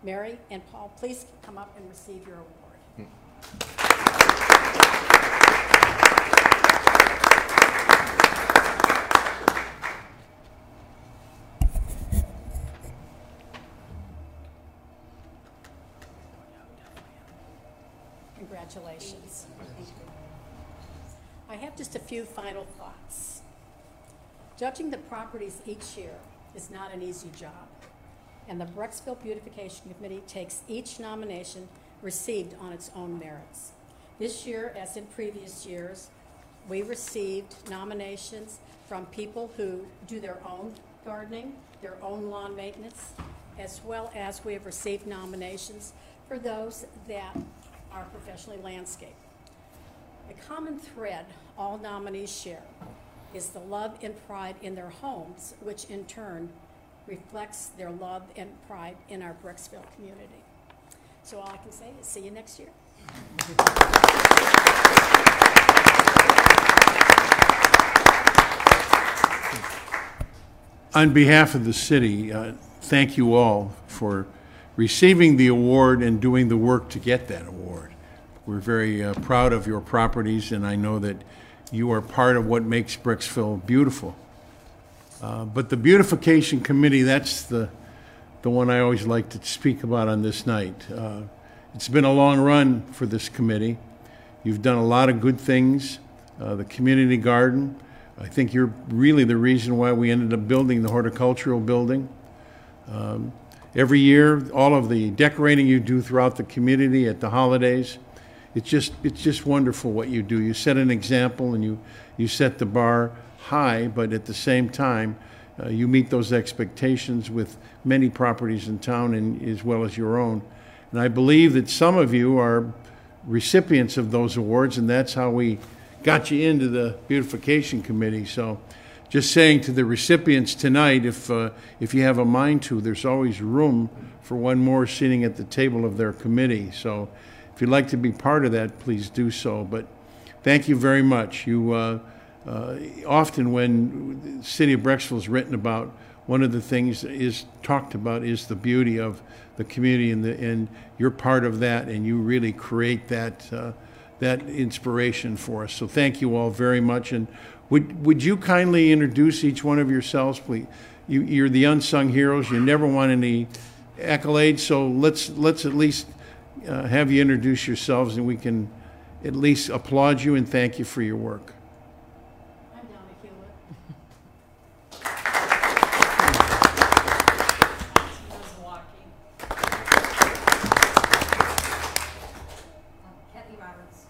Mary and Paul, please come up and receive your award. Congratulations. I have just a few final thoughts. Judging the properties each year is not an easy job, and the Brecksville Beautification Committee takes each nomination received on its own merits. This year, as in previous years, we received nominations from people who do their own gardening, their own lawn maintenance, as well as we have received nominations for those that are professionally landscaped. A common thread all nominees share is the love and pride in their homes, which in turn reflects their love and pride in our Brecksville community. So all I can say is see you next year. On behalf of the city, uh, thank you all for receiving the award and doing the work to get that award. We're very uh, proud of your properties, and I know that you are part of what makes Brecksville beautiful. Uh, but the Beautification Committee, that's the, the one I always like to speak about on this night. Uh, it's been a long run for this committee. You've done a lot of good things. Uh, the community garden, I think you're really the reason why we ended up building the horticultural building. Um, Every year, all of the decorating you do throughout the community at the holidays, it's just, it's just wonderful what you do. You set an example and you, you set the bar high, but at the same time, uh, you meet those expectations with many properties in town and as well as your own. And I believe that some of you are recipients of those awards, and that's how we got you into the Beautification Committee. So just saying to the recipients tonight, if, uh, if you have a mind to, there's always room for one more sitting at the table of their committee. So if you'd like to be part of that, please do so. But thank you very much. You uh, uh, often when the city of Brecksville is written about, one of the things that is talked about is the beauty of the community, and, the, and you're part of that, and you really create that, uh, that inspiration for us. So thank you all very much. And Would, would you kindly introduce each one of yourselves, please? You, you're the unsung heroes. You never won any accolades, so let's, let's at least uh, have you introduce yourselves, and we can at least applaud you and thank you for your work. I'm Donna Hewlett. uh, Kathy Roberts.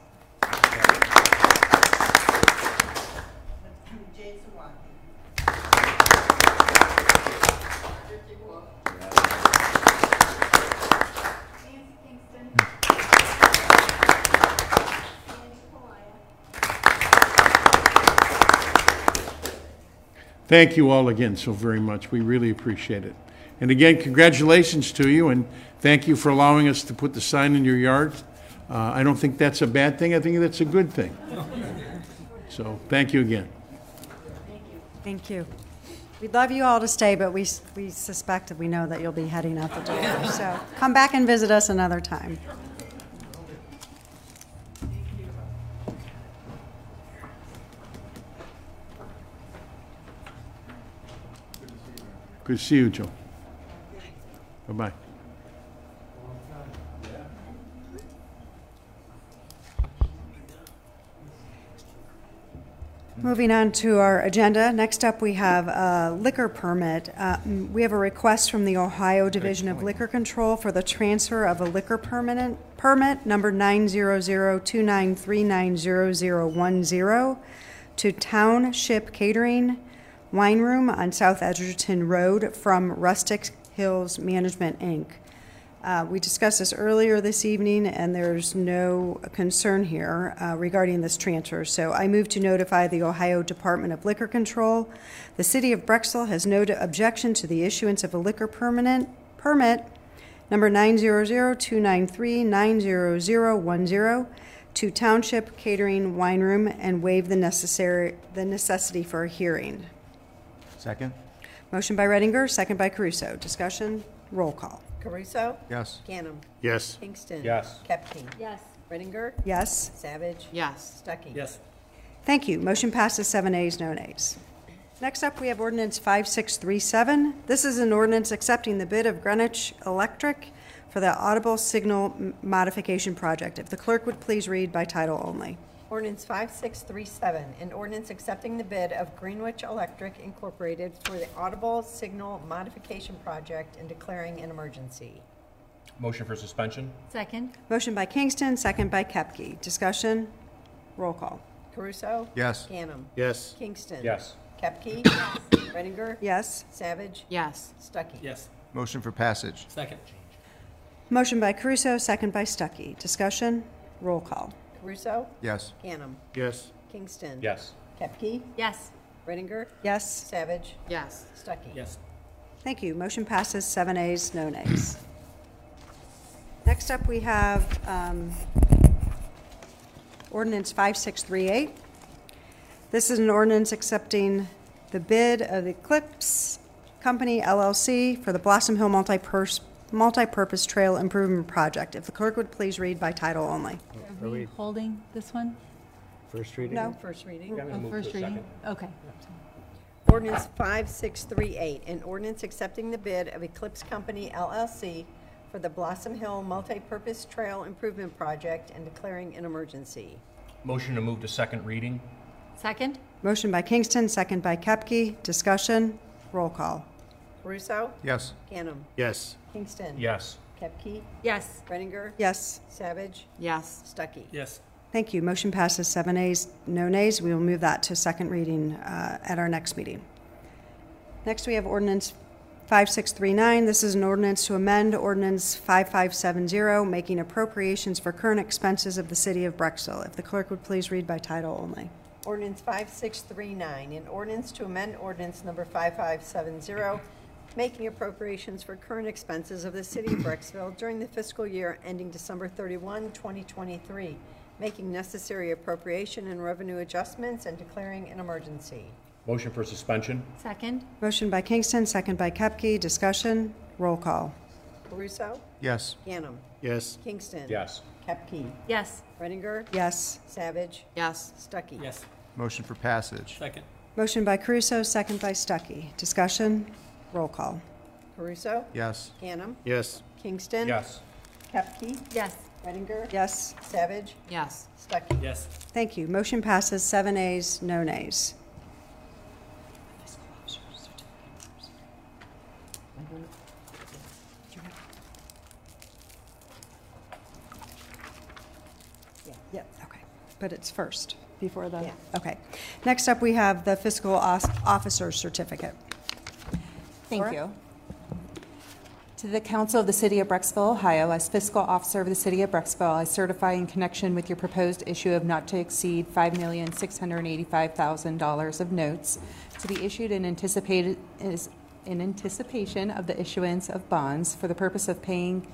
Thank you all again so very much. We really appreciate it. And again, congratulations to you, and thank you for allowing us to put the sign in your yard. Uh, I don't think that's a bad thing. I think that's a good thing. So thank you again. Thank you. Thank you. We'd love you all to stay, but we, we suspect that we know that you'll be heading out the door. So come back and visit us another time. Good to see you, Joe. Bye-bye. Moving on to our agenda. Next up, we have a liquor permit. Uh, we have a request from the Ohio Division of Liquor Control for the transfer of a liquor permanent permit number nine zero zero two nine three nine zero zero one zero to Township Catering Wine Room on South Edgerton Road from Rustic Hills Management, Incorporated. Uh, we discussed this earlier this evening, and there's no concern here uh, regarding this transfer. So I move to notify the Ohio Department of Liquor Control. The City of Brecksville has no objection to the issuance of a liquor permanent permit number nine zero zero two nine three nine zero zero one zero to Township Catering Wine Room and waive the necessary the necessity for a hearing. Second. Motion by Redinger, second by Caruso. Discussion. Roll call. Caruso? Yes. Ghanem? Yes. Kingston? Yes. Kepke? Yes. Redinger? Yes. Savage? Yes. Stuckey? Yes. Thank you. Motion passes seven ayes, no nays. Next up, we have Ordinance five six three seven. This is an ordinance accepting the bid of Greenwich Electric for the audible signal modification project. If the clerk would please read by title only. Ordinance five six three seven, an ordinance accepting the bid of Greenwich Electric Incorporated for the audible signal modification project and declaring an emergency. Motion for suspension. Second. Motion by Kingston, second by Kepke. Discussion. Roll call. Caruso. Yes. Ghanem. Yes. Kingston. Yes. Kepke. Yes. Redinger. Yes. Savage. Yes. Stuckey. Yes. Motion for passage. Second. Motion by Caruso, second by Stuckey. Discussion. Roll call. Caruso? Yes. Ghanem? Yes. Kingston? Yes. Kepke? Yes. Redinger? Yes. Savage? Yes. Stuckey? Yes. Thank you. Motion passes seven ayes, no nays. Next up, we have um, Ordinance five six three eight. This is an ordinance accepting the bid of the Eclipse Company L L C for the Blossom Hill multi-purpose multi-purpose trail improvement project. If the clerk would please read by title only. Are we holding this one? First reading? No, first reading. Yeah, oh, first reading? Second. Okay. Yeah. Ordinance five six three eight, an ordinance accepting the bid of Eclipse Company L L C for the Blossom Hill multi-purpose trail improvement project and declaring an emergency. Motion to move to second reading. Second. Motion by Kingston, second by Kepke. Discussion. Roll call. Caruso? Yes. Ghanem? Yes. Kingston? Yes. Kepke? Yes. Redinger? Yes. Savage? Yes. Stuckey? Yes. Thank you. Motion passes seven ayes, no nays. We will move that to second reading uh, at our next meeting. Next, we have Ordinance five six three nine. This is an ordinance to amend Ordinance five five seven zero, making appropriations for current expenses of the City of Brecksville. If the clerk would please read by title only. Ordinance five six three nine, an ordinance to amend Ordinance Number five five seven zero, making appropriations for current expenses of the City of Brecksville during the fiscal year ending December thirty-first, twenty twenty-three, making necessary appropriation and revenue adjustments and declaring an emergency. Motion for suspension. Second. Motion by Kingston, second by Kepke. Discussion. Roll call. Caruso? Yes. Ghanem? Yes. Kingston? Yes. Kepke? Yes. Redinger? Yes. Savage? Yes. Stuckey? Yes. Motion for passage. Second. Motion by Caruso, second by Stuckey. Discussion. Roll call. Caruso? Yes. Ghanem? Yes. Kingston? Yes. Kepke? Yes. Redinger? Yes. Savage? Yes. Stuckey? Yes. Thank you. Motion passes seven ayes, no nays. Yep. Okay. But it's first before the. Yeah. Okay. Next up, we have the fiscal officer certificate. Thank Laura? You. To the Council of the City of Brecksville, Ohio, as fiscal officer of the City of Brecksville, I certify in connection with your proposed issue of not to exceed five million six hundred eighty-five thousand dollars of notes to be issued in anticipated is in anticipation of the issuance of bonds for the purpose of paying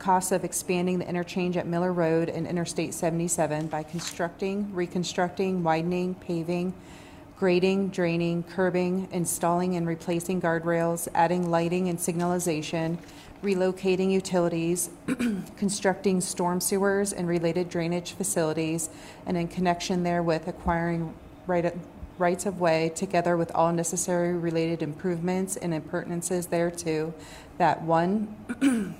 costs of expanding the interchange at Miller Road and Interstate seventy-seven by constructing, reconstructing, widening, paving, grading, draining, curbing, installing and replacing guardrails, adding lighting and signalization, relocating utilities, constructing storm sewers and related drainage facilities, and in connection therewith acquiring right, rights of way together with all necessary related improvements and appurtenances thereto, that one,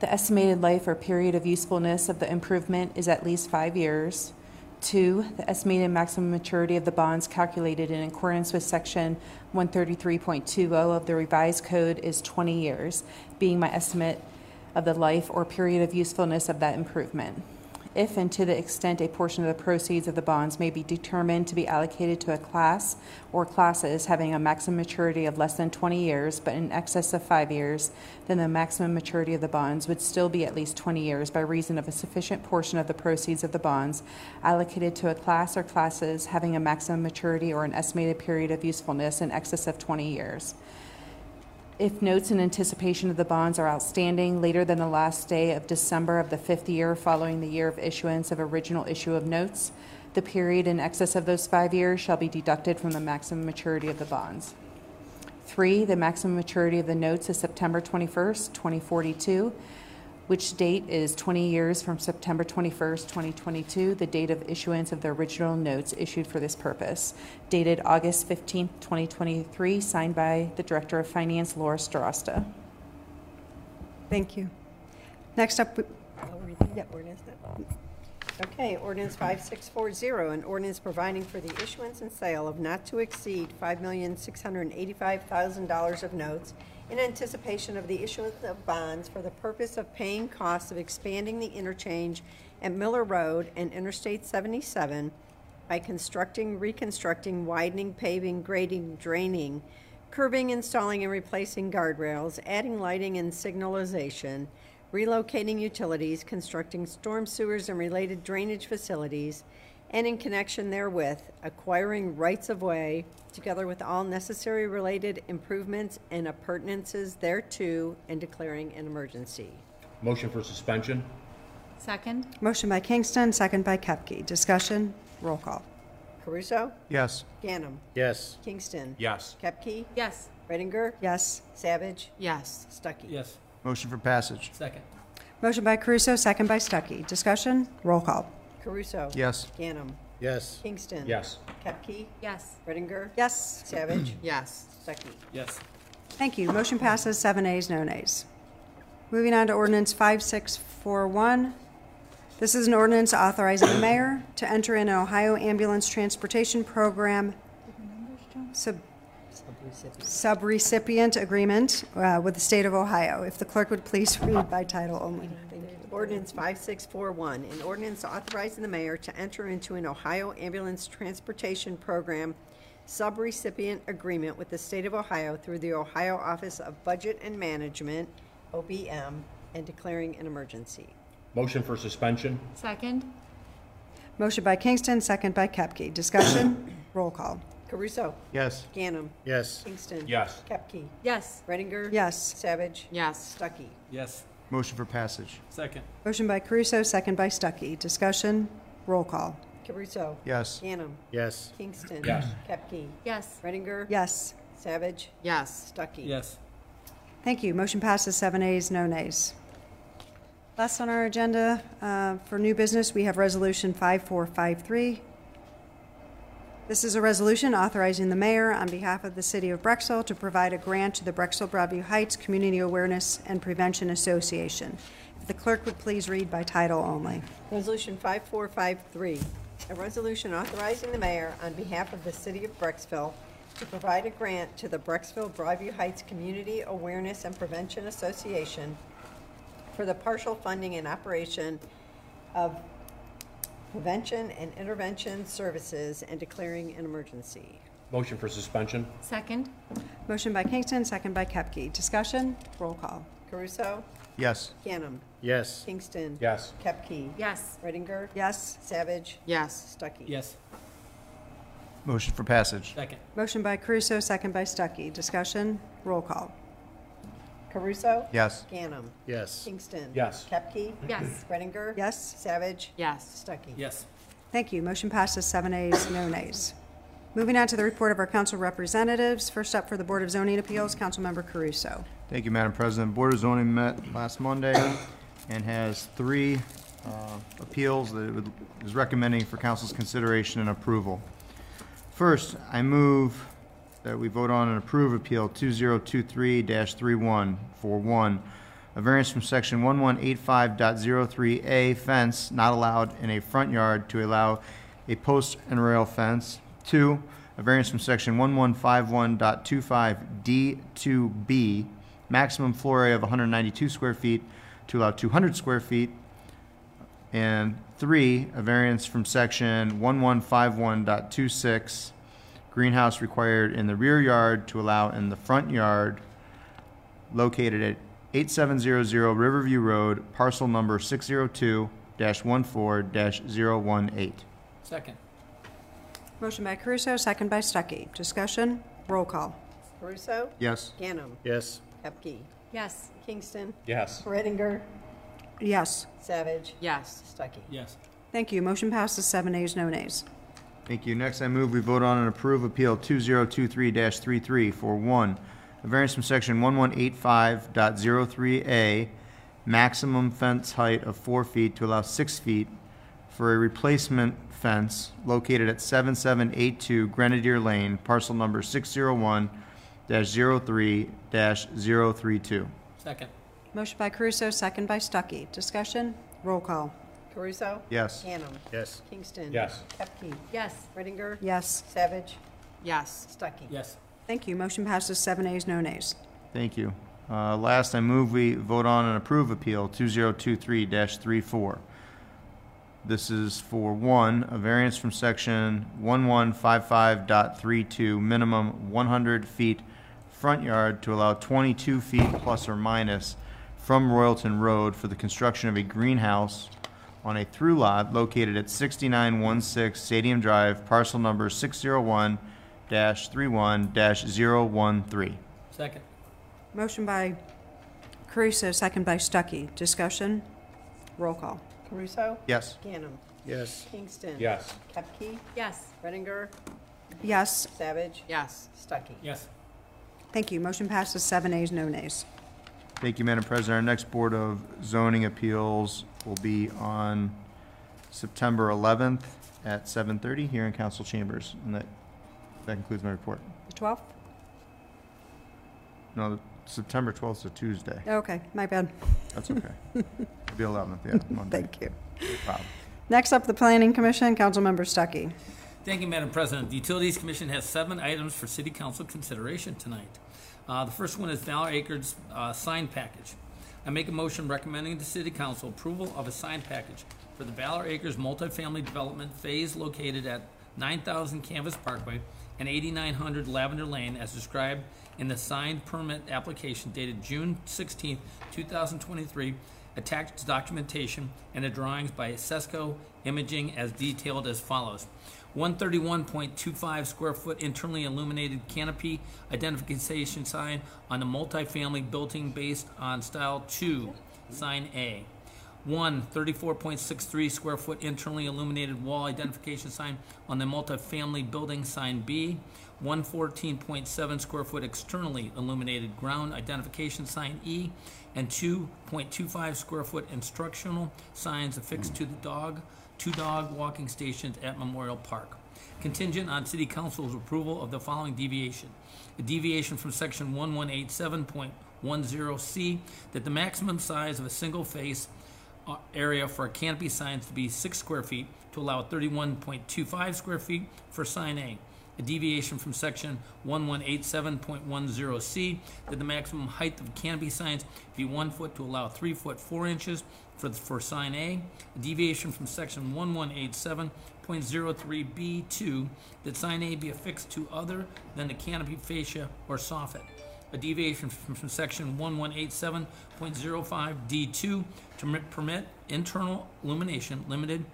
the estimated life or period of usefulness of the improvement is at least five years. Two, the estimated maximum maturity of the bonds calculated in accordance with Section one thirty-three point two zero of the revised code is twenty years, being my estimate of the life or period of usefulness of that improvement. if and to the extent a portion of the proceeds of the bonds may be determined to be allocated to a class or classes having a maximum maturity of less than twenty years but in excess of five years, then the maximum maturity of the bonds would still be at least twenty years by reason of a sufficient portion of the proceeds of the bonds allocated to a class or classes having a maximum maturity or an estimated period of usefulness in excess of twenty years. If notes in anticipation of the bonds are outstanding later than the last day of December of the fifth year following the year of issuance of original issue of notes, the period in excess of those five years shall be deducted from the maximum maturity of the bonds. Three, the maximum maturity of the notes is September twenty-first, twenty forty-two, which date is twenty years from September twenty-first, twenty twenty-two, the date of issuance of the original notes issued for this purpose, dated August fifteenth, twenty twenty-three, signed by the Director of Finance, Laura Starosta. Thank you. Next up, we I'll read the yep. ordinance. Okay, ordinance five six four zero, an ordinance providing for the issuance and sale of not to exceed five million six hundred eighty-five thousand dollars of notes in anticipation of the issuance of bonds for the purpose of paying costs of expanding the interchange at Miller Road and Interstate seventy-seven by constructing, reconstructing, widening, paving, grading, draining, curbing, installing, and replacing guardrails, adding lighting and signalization, relocating utilities, constructing storm sewers and related drainage facilities, and in connection therewith, acquiring rights of way, together with all necessary related improvements and appurtenances thereto, and declaring an emergency. Motion for suspension. Second. Motion by Kingston, second by Kepke. Discussion. Roll call. Caruso. Yes. Ghanem. Yes. Kingston. Yes. Kepke. Yes. Redinger. Yes. Savage. Yes. Stuckey. Yes. Motion for passage. Second. Motion by Caruso, second by Stuckey. Discussion. Roll call. Caruso. Yes. Ghanem. Yes. Kingston. Yes. Kepke. Yes. Redinger. Yes. Savage. Yes. Stuckey. Yes. Thank you. Motion passes seven A's, no A's. Moving on to ordinance five six four one. This is an ordinance authorizing the mayor to enter in an Ohio Ambulance Transportation Program sub subrecipient agreement uh, with the state of Ohio. If the clerk would please read by title only. Ordinance five six four one, an ordinance authorizing the mayor to enter into an Ohio Ambulance Transportation Program subrecipient agreement with the state of Ohio through the Ohio Office of Budget and Management, O B M, and declaring an emergency. Motion for suspension. Second. Motion by Kingston, second by Kepke. Discussion. Roll call. Caruso. Yes. Ghanem. Yes. Kingston. Yes. Kepke. Yes. Redinger. Yes. Savage. Yes. Stuckey. Yes. Motion for passage. Second. Motion by Caruso, second by Stuckey. Discussion. Roll call. Caruso. Yes. Ghanem. Yes. Kingston. Yes. Kepke. Yes. Redinger. Yes. Savage. Yes. Stuckey. Yes. Thank you. Motion passes seven A's, no Nays. Last on our agenda uh, for new business, we have resolution five four five three. This is a resolution authorizing the mayor on behalf of the city of Brecksville to provide a grant to the Brecksville Broadview Heights Community Awareness and Prevention Association. If the clerk would please read by title only. Resolution five four five three, a resolution authorizing the mayor on behalf of the city of Brecksville to provide a grant to the Brecksville Broadview Heights Community Awareness and Prevention Association for the partial funding and operation of prevention and intervention services and declaring an emergency. Motion for suspension. Second. Motion by Kingston, second by Kepke. Discussion. Roll call. Caruso. Yes. Ghanem. Yes. Kingston. Yes. Kepke. Yes. Redinger. Yes. Savage. Yes. Stuckey. Yes. Motion for passage. Second. Motion by Caruso, second by Stuckey. Discussion. Roll call. Caruso. Yes. Ghanem. Yes. Kingston. Yes. Kepke. Yes. Redinger. Yes. Savage. Yes. Stuckey. Yes. Thank you. Motion passes seven A's, no Nays. Moving on to the report of our council representatives. First up for the Board of Zoning Appeals, Councilmember Caruso. Thank you, Madam President. Board of Zoning met last Monday and has three uh, appeals that it is recommending for council's consideration and approval. First, I move that we vote on and approve appeal two zero two three dash three one four one, a variance from section eleven eighty-five point oh three A fence not allowed in a front yard to allow a post and rail fence. Two, a variance from section eleven fifty-one point twenty-five D two B, maximum floor area of one hundred ninety-two square feet to allow two hundred square feet. And three, a variance from section eleven fifty-one point two six, greenhouse required in the rear yard to allow in the front yard, located at eighty-seven hundred Riverview Road, parcel number six oh two dash one four dash zero one eight. Second. Motion by Caruso, second by Stuckey. Discussion, roll call. Caruso? Yes. Ghanem? Yes. Kepke? Yes. Kingston? Yes. Redinger? Yes. Savage? Yes. Stuckey? Yes. Thank you. Motion passes seven ayes, no nays. Thank you. Next, I move we vote on and approve Appeal two zero two three dash three three for one, a variance from section eleven eighty-five point oh three A, maximum fence height of four feet to allow six feet for a replacement fence located at seventy-seven eighty-two Grenadier Lane, parcel number six oh one dash oh three dash oh three two. Second. Motion by Caruso, second by Stuckey. Discussion, roll call. Caruso? Yes. Ghanem? Yes. Kingston? Yes. Kepke? Yes. Redinger? Yes. Savage? Yes. Stuckey? Yes. Thank you. Motion passes seven ayes, no nays. Thank you. Uh, last, I move we vote on and approve Appeal two zero two three dash three four. This is for one, a variance from section eleven fifty-five point three two, minimum one hundred feet front yard to allow twenty-two feet plus or minus from Royalton Road for the construction of a greenhouse on a through lot located at sixty-nine sixteen Stadium Drive, parcel number six oh one dash three one dash oh one three. Second. Motion by Caruso, second by Stuckey. Discussion, roll call. Caruso? Yes. Ghanem? Yes. Kingston? Yes. Kepke? Yes. Redinger? Yes. Savage? Yes. Stuckey? Yes. Thank you. Motion passes seven ayes, no nays. Thank you, Madam President. Our next Board of Zoning Appeals will be on September eleventh at seven thirty here in Council Chambers. And that, that concludes my report. The twelfth? No, September twelfth is a Tuesday. Okay, my bad. That's okay. It'll be eleventh, yeah, Monday. Thank you. No problem. Next up, the Planning Commission, Councilmember Stuckey. Thank you, Madam President. The Utilities Commission has seven items for City Council consideration tonight. Uh, the first one is Valor Acres uh, sign package. I make a motion recommending the City Council approval of a sign package for the Valor Acres multifamily development phase located at nine thousand Canvas Parkway and eighty-nine hundred Lavender Lane as described in the signed permit application dated June sixteenth two thousand twenty-three, attached to documentation and the drawings by Sesco Imaging as detailed as follows. one thirty-one point two five square foot internally illuminated canopy identification sign on the multifamily building based on style two, sign A. One thirty-four point six three square foot internally illuminated wall identification sign on the multifamily building, sign B. one fourteen point seven square foot externally illuminated ground identification sign E, and two point two five square foot instructional signs affixed to the dog, two dog walking stations at Memorial Park. Contingent on City Council's approval of the following deviation. A deviation from section eleven eighty-seven point ten C that the maximum size of a single face area for canopy signs to be six square feet to allow thirty-one point two five square feet for sign A. A deviation from section eleven eighty-seven point ten C that the maximum height of canopy signs be one foot to allow three foot four inches for, the, for sign A. A deviation from section eleven eighty-seven point oh three B two that sign A be affixed to other than the canopy fascia or soffit. A deviation from, from section eleven eighty-seven point oh five D two to permit internal illumination limited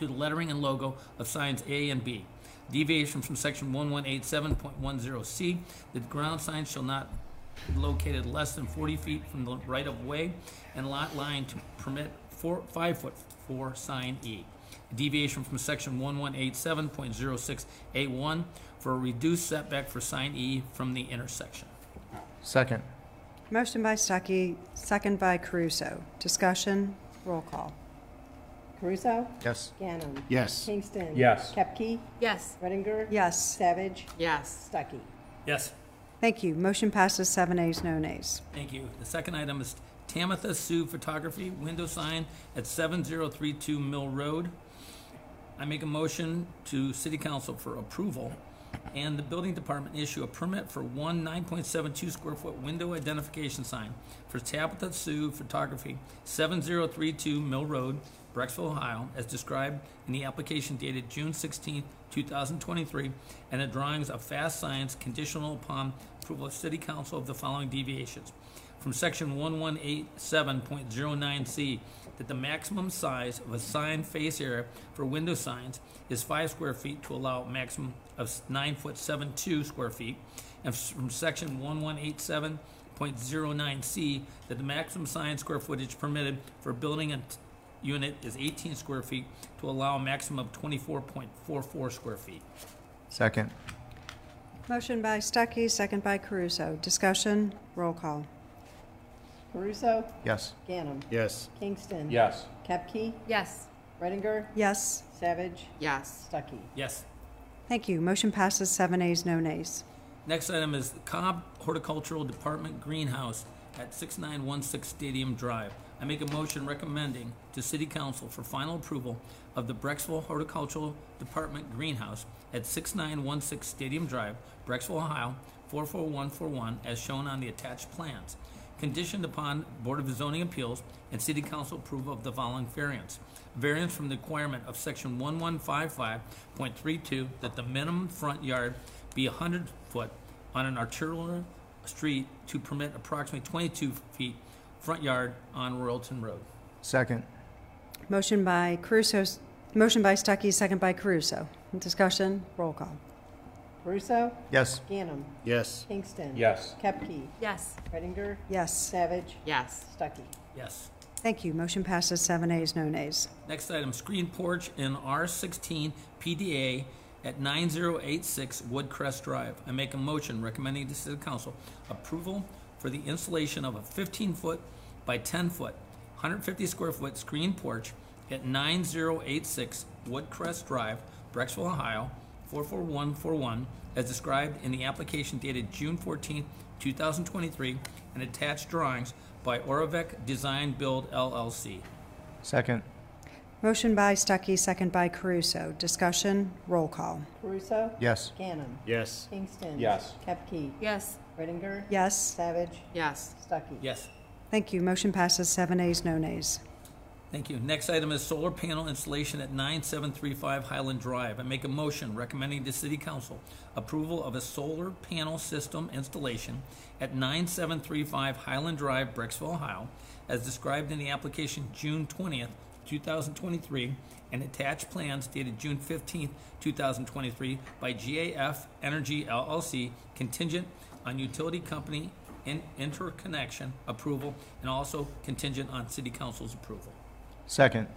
to the lettering and logo of signs A and B. Deviation from section eleven eighty-seven point ten C that ground signs shall not be located less than forty feet from the right of way and lot line to permit four, five foot for sign E. Deviation from section eleven eighty-seven point oh six A one for a reduced setback for sign E from the intersection. Second. Motion by Stuckey, second by Caruso. Discussion, roll call. Caruso? Yes. Ghanem? Yes. Kingston? Yes. Kepke? Yes. Redinger? Yes. Savage? Yes. Stuckey? Yes. Thank you. Motion passes seven ayes, no nays. Thank you. The second item is Tamitha Sue Photography window sign at seven oh three two Mill Road. I make a motion to City Council for approval and the building department issue a permit for one nine point seven two square foot window identification sign for Tamitha Sue Photography, seven oh three two Mill Road, Brecksville, Ohio, as described in the application dated June sixteenth, two thousand twenty-three, and the drawings of Fast Science conditional upon approval of City Council of the following deviations. From section eleven eighty-seven point oh nine C, that the maximum size of a sign face area for window signs is five square feet to allow a maximum of nine foot seventy-two square feet. And from section eleven eighty-seven point oh nine C, that the maximum sign square footage permitted for building a unit is eighteen square feet to allow a maximum of twenty-four point four four square feet. Second. Motion by Stuckey, second by Caruso. Discussion, roll call. Caruso? Yes. Ghanem? Yes. Kingston? Yes. Kepke? Yes. Redinger? Yes. Savage? Yes. Stuckey? Yes. Thank you. Motion passes seven ayes, no nays. Next item is the Cobb Horticultural Department Greenhouse at six nine one six Stadium Drive. I make a motion recommending to City Council for final approval of the Brecksville Horticultural Department Greenhouse at six nine one six Stadium Drive, Brecksville, Ohio, four four one four one, as shown on the attached plans, conditioned upon Board of Zoning Appeals and City Council approval of the following variance. Variance from the requirement of section eleven fifty-five point thirty-two that the minimum front yard be one hundred foot on an arterial street to permit approximately twenty-two feet front yard on Royalton Road. Second. Motion by Caruso, motion by Stuckey, second by Caruso. Discussion, roll call. Caruso? Yes. Ghanem? Yes. Kingston? Yes. Kepke? Yes. Redinger? Yes. Savage? Yes. Stuckey? Yes. Thank you. Motion passes seven ayes, no nays. Next item, screen porch in R sixteen P D A at nine oh eight six Woodcrest Drive. I make a motion recommending to City Council approval for the installation of a fifteen foot by ten foot, one hundred fifty square foot screen porch at nine oh eight six Woodcrest Drive, Brecksville, Ohio, four four one four one, as described in the application dated June fourteenth, two thousand twenty-three, and attached drawings by Orovec Design Build L L C. Second. Motion by Stuckey, second by Caruso. Discussion, roll call. Caruso? Yes. Ghanem? Yes. Kingston? Yes. Kepke? Yes. Redinger? Yes. Savage? Yes. Stuckey? Yes. Thank you. Motion passes seven ayes, no nays. Thank you. Next item is solar panel installation at nine seven three five Highland Drive. I make a motion recommending to City Council approval of a solar panel system installation at nine seven three five Highland Drive, Brecksville, Ohio, as described in the application June twentieth, two thousand twenty-three, and attached plans dated June fifteenth, two thousand twenty-three, by G A F Energy L L C, contingent on utility company in interconnection approval and also contingent on City Council's approval. Second.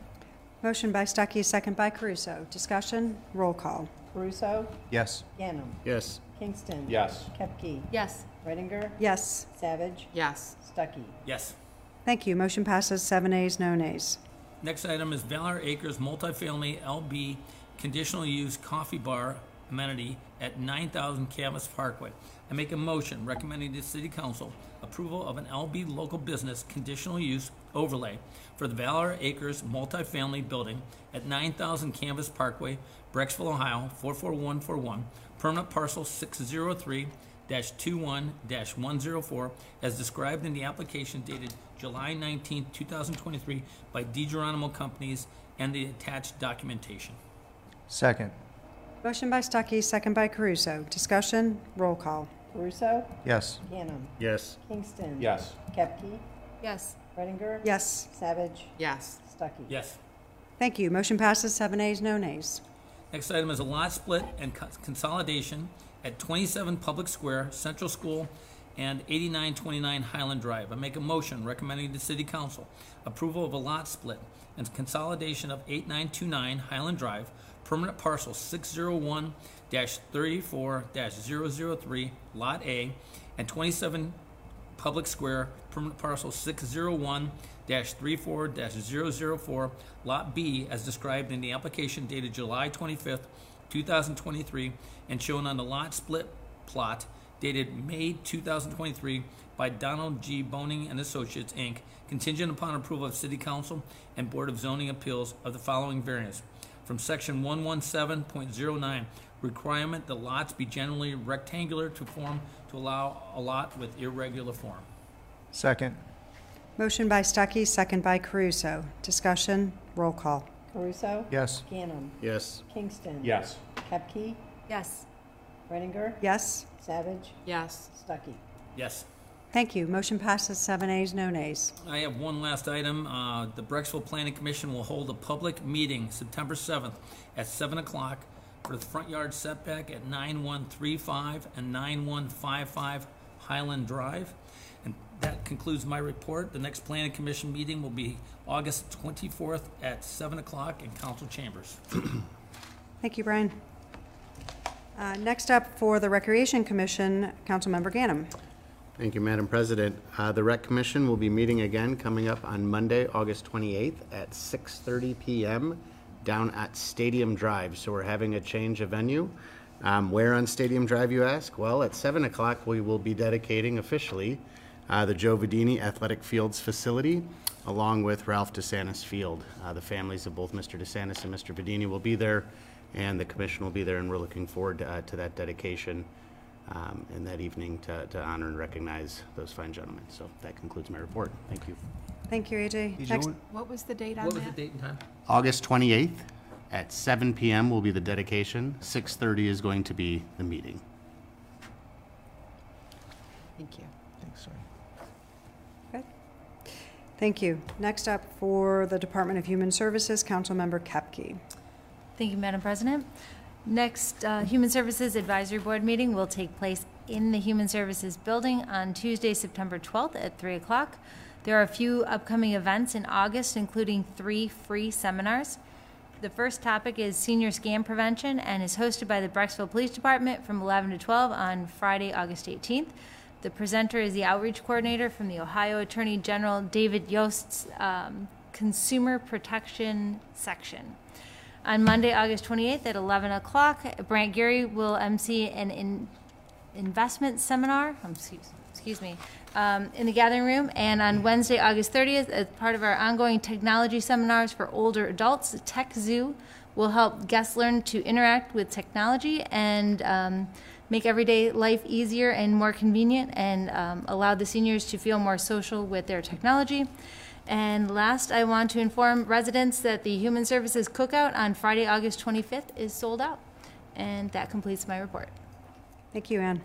Motion by Stuckey, second by Caruso. Discussion, roll call. Caruso? Yes. Ghanem? Yes. Kingston? Yes. Kepke? Yes. Redinger? Yes. Savage? Yes. Stuckey? Yes. Thank you. Motion passes seven ayes, no nays. Next item is Valor Acres Multifamily L B Conditional Use Coffee Bar Amenity at nine thousand Canvas Parkway. I make a motion recommending to City Council approval of an L B local business conditional use overlay for the Valor Acres multifamily building at nine thousand Canvas Parkway, Brecksville, Ohio, four four one four one, permanent parcel six oh three dash twenty-one dash one oh four, as described in the application dated July nineteenth, two thousand twenty-three, by DeGeronimo Companies and the attached documentation. Second. Motion by Stuckey, second by Caruso. Discussion, roll call. Caruso? Yes. Ghanem? Yes. Kingston? Yes. Kepke? Yes. Redinger? Yes. Savage? Yes. Stuckey? Yes. Thank you. Motion passes seven ayes, no nays. Next item is a lot split and consolidation at twenty-seven Public Square, Central School, and eighty-nine twenty-nine Highland Drive. I make a motion recommending to City Council approval of a lot split and consolidation of eighty-nine twenty-nine Highland Drive, permanent parcel six oh one dash thirty-four dash zero zero three, Lot A, and twenty-seven Public Square, permanent parcel six oh one dash thirty-four dash zero zero four, Lot B, as described in the application dated July twenty-fifth, two thousand twenty-three, and shown on the lot split plot dated May two thousand twenty-three by Donald G. Boning and Associates, Incorporated, contingent upon approval of City Council and Board of Zoning Appeals of the following variance. From section one seventeen point oh nine, requirement the lots be generally rectangular to form to allow a lot with irregular form. Second. Motion by Stuckey, second by Caruso. Discussion, roll call. Caruso? Yes. Ghanem? Yes. Kingston? Yes. Kepke? Yes. Redinger? Yes. Savage? Yes. Stuckey? Yes. Thank you. Motion passes seven ayes, no nays. I have one last item. Uh, the Brecksville Planning Commission will hold a public meeting September seventh at seven o'clock for the front yard setback at nine one three five and nine one five five Highland Drive. And that concludes my report. The next Planning Commission meeting will be August twenty-fourth at seven o'clock in Council Chambers. Thank you, Brian. Uh, next up for the Recreation Commission, Councilmember Ghanem. Thank you, Madam President. Uh, the Rec Commission will be meeting again coming up on Monday, August twenty-eighth at six thirty p m down at Stadium Drive. So we're having a change of venue. Um, where on Stadium Drive, you ask? Well, at seven o'clock, we will be dedicating officially uh, the Joe Vidini Athletic Fields facility along with Ralph DeSantis Field. Uh, the families of both Mister DeSantis and Mister Vidini will be there, and the commission will be there, and we're looking forward uh, to that dedication. Um, and that evening to, to honor and recognize those fine gentlemen. So that concludes my report. Thank you. Thank you, A J. Next, what was the date on that? What was the date and time? August twenty-eighth at seven p m will be the dedication. six thirty is going to be the meeting. Thank you. Thanks, sir. Okay. Thank you. Next up for the Department of Human Services, Councilmember Kepke. Thank you, Madam President. Next uh, Human Services Advisory Board meeting will take place in the Human Services Building on Tuesday, September twelfth at three o'clock. There are a few upcoming events in August, including three free seminars. The first topic is Senior Scam Prevention and is hosted by the Brecksville Police Department from eleven to twelve on Friday, August eighteenth. The presenter is the Outreach Coordinator from the Ohio Attorney General David Yost's um, Consumer Protection Section. On Monday, August twenty-eighth at eleven o'clock, Brant Geary will emcee an in investment seminar, excuse, excuse me, um, in the gathering room. And on Wednesday, August thirtieth, as part of our ongoing technology seminars for older adults, Tech Zoo will help guests learn to interact with technology and um, make everyday life easier and more convenient, and um, allow the seniors to feel more social with their technology. And last, I want to inform residents that the Human Services Cookout on Friday, August twenty-fifth is sold out. And that completes my report. Thank you, Ann.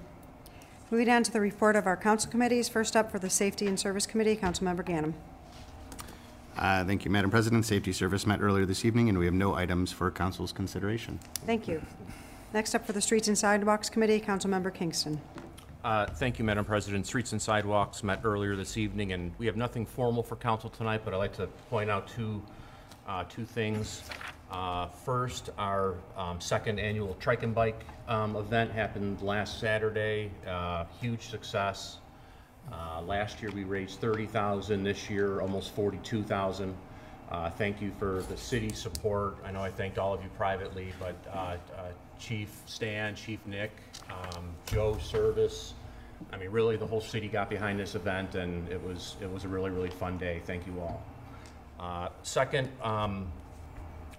Moving down to the report of our council committees. First up for the Safety and Service Committee, Councilmember Ghanem. Uh, thank you, Madam President. Safety Service met earlier this evening, and we have no items for council's consideration. Thank you. Next up for the Streets and Sidewalks Committee, Councilmember Kingston. Uh, thank you, Madam President. Streets and Sidewalks met earlier this evening, and we have nothing formal for council tonight, but I'd like to point out two, uh, two things. Uh, first, our um, second annual Trike and Bike um, event happened last Saturday. Uh, huge success. Uh, last year we raised thirty thousand dollars. This year, almost forty-two thousand dollars. Uh, thank you for the city support. I know I thanked all of you privately, but uh, uh, Chief Stan, Chief Nick, um, Joe Service, I mean, really the whole city got behind this event, and it was it was a really, really fun day. Thank you all. Uh, second, um,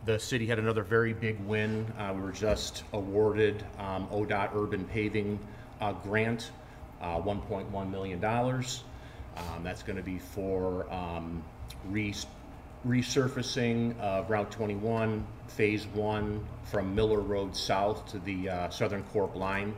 the city had another very big win. Uh, we were just awarded um, O D O T Urban Paving uh, Grant, uh, one point one million dollars. Um, that's going to be for um, re resurfacing of Route twenty-one, phase one from Miller Road south to the uh, Southern Corp line.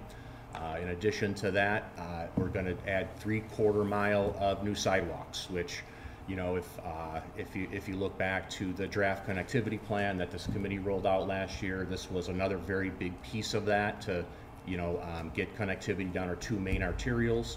Uh, in addition to that, uh, we're gonna add three quarter mile of new sidewalks, which, you know, if, uh, if, you, if you look back to the draft connectivity plan that this committee rolled out last year, this was another very big piece of that to, you know, um, get connectivity down our two main arterials.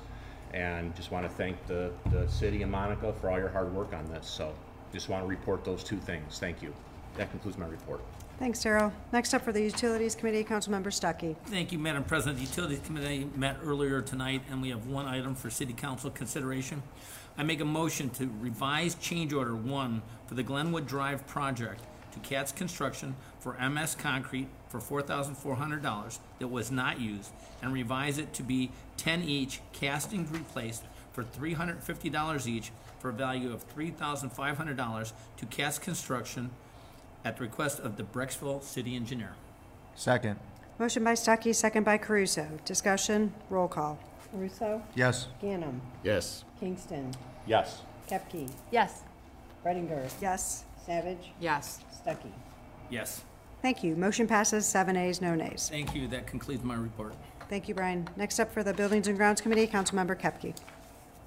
And just wanna thank the, the city and Monica for all your hard work on this. So. Just want to report those two things. Thank you. That concludes my report. Thanks, Darryl. Next up for the Utilities Committee, Councilmember Stuckey. Thank you, Madam President. The Utilities Committee met earlier tonight, and we have one item for City Council consideration. I make a motion to revise Change Order one for the Glenwood Drive project to Katz Construction for M S Concrete for four thousand four hundred dollars that was not used, and revise it to be ten each castings replaced for three hundred fifty dollars each, for a value of three thousand five hundred dollars to Katz Construction at the request of the Brecksville City Engineer. Second. Motion by Stuckey, second by Caruso. Discussion, roll call. Caruso? Yes. Ghanem? Yes. Kingston? Yes. Kepke. Yes. Redinger. Yes. Savage. Yes. Stuckey. Yes. Thank you. Motion passes seven ayes, no nays. Thank you. That concludes my report. Thank you, Brian. Next up for the Buildings and Grounds Committee, Councilmember Kepke.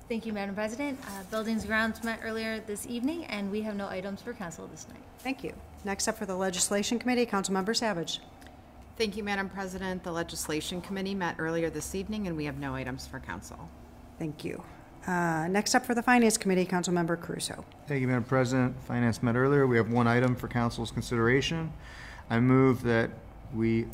Thank you, Madam President. Uh, Buildings and Grounds met earlier this evening, and we have no items for council this night. Thank you. Next up for the Legislation Committee, Councilmember Savage. Thank you, Madam President. The Legislation Committee met earlier this evening, and we have no items for council. Thank you. Uh, next up for the Finance Committee, Councilmember Caruso. Thank you, Madam President. Finance met earlier. We have one item for Council's consideration. I move that we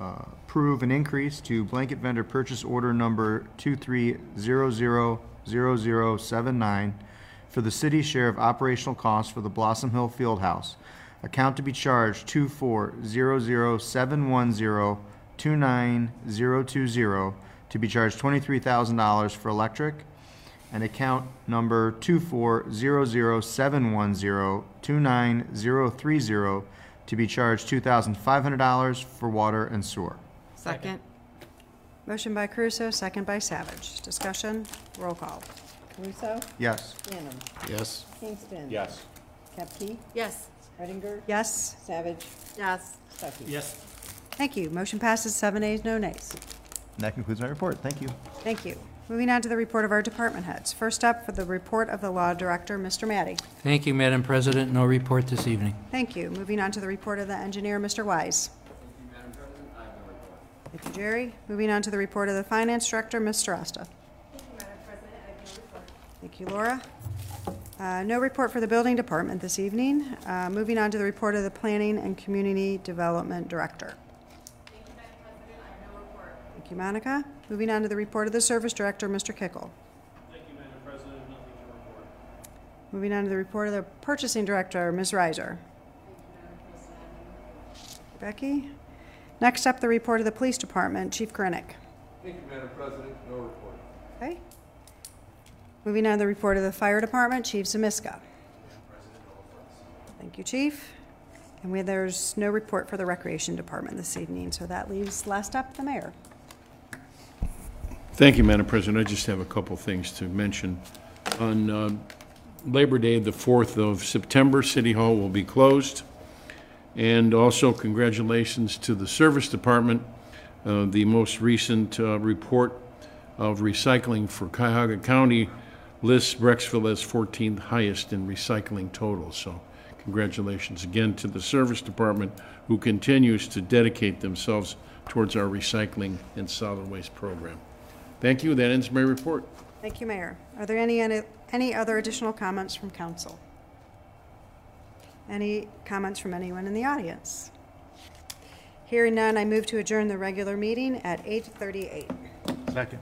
uh, approve an increase to blanket vendor purchase order number two three zero zero zero zero seven nine for the city share of operational costs for the Blossom Hill Fieldhouse. Account to be charged two four zero zero seven one zero two nine zero two zero to be charged twenty-three thousand dollars for electric, and account number two four zero zero seven one zero two nine zero three zero to be charged two thousand five hundred dollars for water and sewer. Second. Motion by Caruso, second by Savage. Discussion, roll call. Caruso? Yes. Ghanem? Yes. Kingston? Yes. Kepke? Yes. Redinger? Yes. Savage? Yes. Stuckey? Yes. Thank you. Motion passes seven ayes, no nays. And that concludes my report. Thank you. Thank you. Moving on to the report of our department heads. First up for the report of the law director, Mister Maddy. Thank you, Madam President. No report this evening. Thank you. Moving on to the report of the engineer, Mister Wise. Thank you, Madam President. I have no report. Thank you, Jerry. Moving on to the report of the finance director, Miz Strasta. Thank you, Madam President. I have no report. Thank you, Laura. Uh, no report for the building department this evening. Uh, moving on to the report of the planning and community development director. Thank you, Monica. Moving on to the report of the service director, Mister Kickle. Thank you, Madam President. Nothing to report. Moving on to the report of the purchasing director, Miz Reiser. Thank you, Madam President. Becky. Next up, the report of the police department, Chief Grinick. Thank you, Madam President. No report. Okay. Moving on to the report of the fire department, Chief Zemiska. Thank you, Chief. And we, there's no report for the recreation department this evening, so that leaves last up the mayor. Thank you, Madam President. I just have a couple things to mention. On uh, Labor Day, the fourth of September, City Hall will be closed. And also, congratulations to the service department. Uh, the most recent uh, report of recycling for Cuyahoga County lists Brecksville as fourteenth highest in recycling total. So congratulations again to the service department, who continues to dedicate themselves towards our recycling and solid waste program. Thank you. That ends my report. Thank you, Mayor. Are there any any other additional comments from council? Any comments from anyone in the audience? Hearing none, I move to adjourn the regular meeting at eight thirty-eight. Second.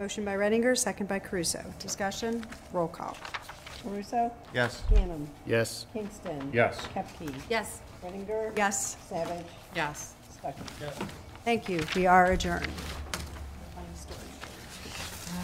Motion by Redinger, second by Caruso. Discussion, roll call. Caruso? Yes. Ghanem? Yes. Kingston? Yes. Kepke? Yes. Redinger? Yes. Savage? Yes. Stuckey? Yes. Thank you. We are adjourned.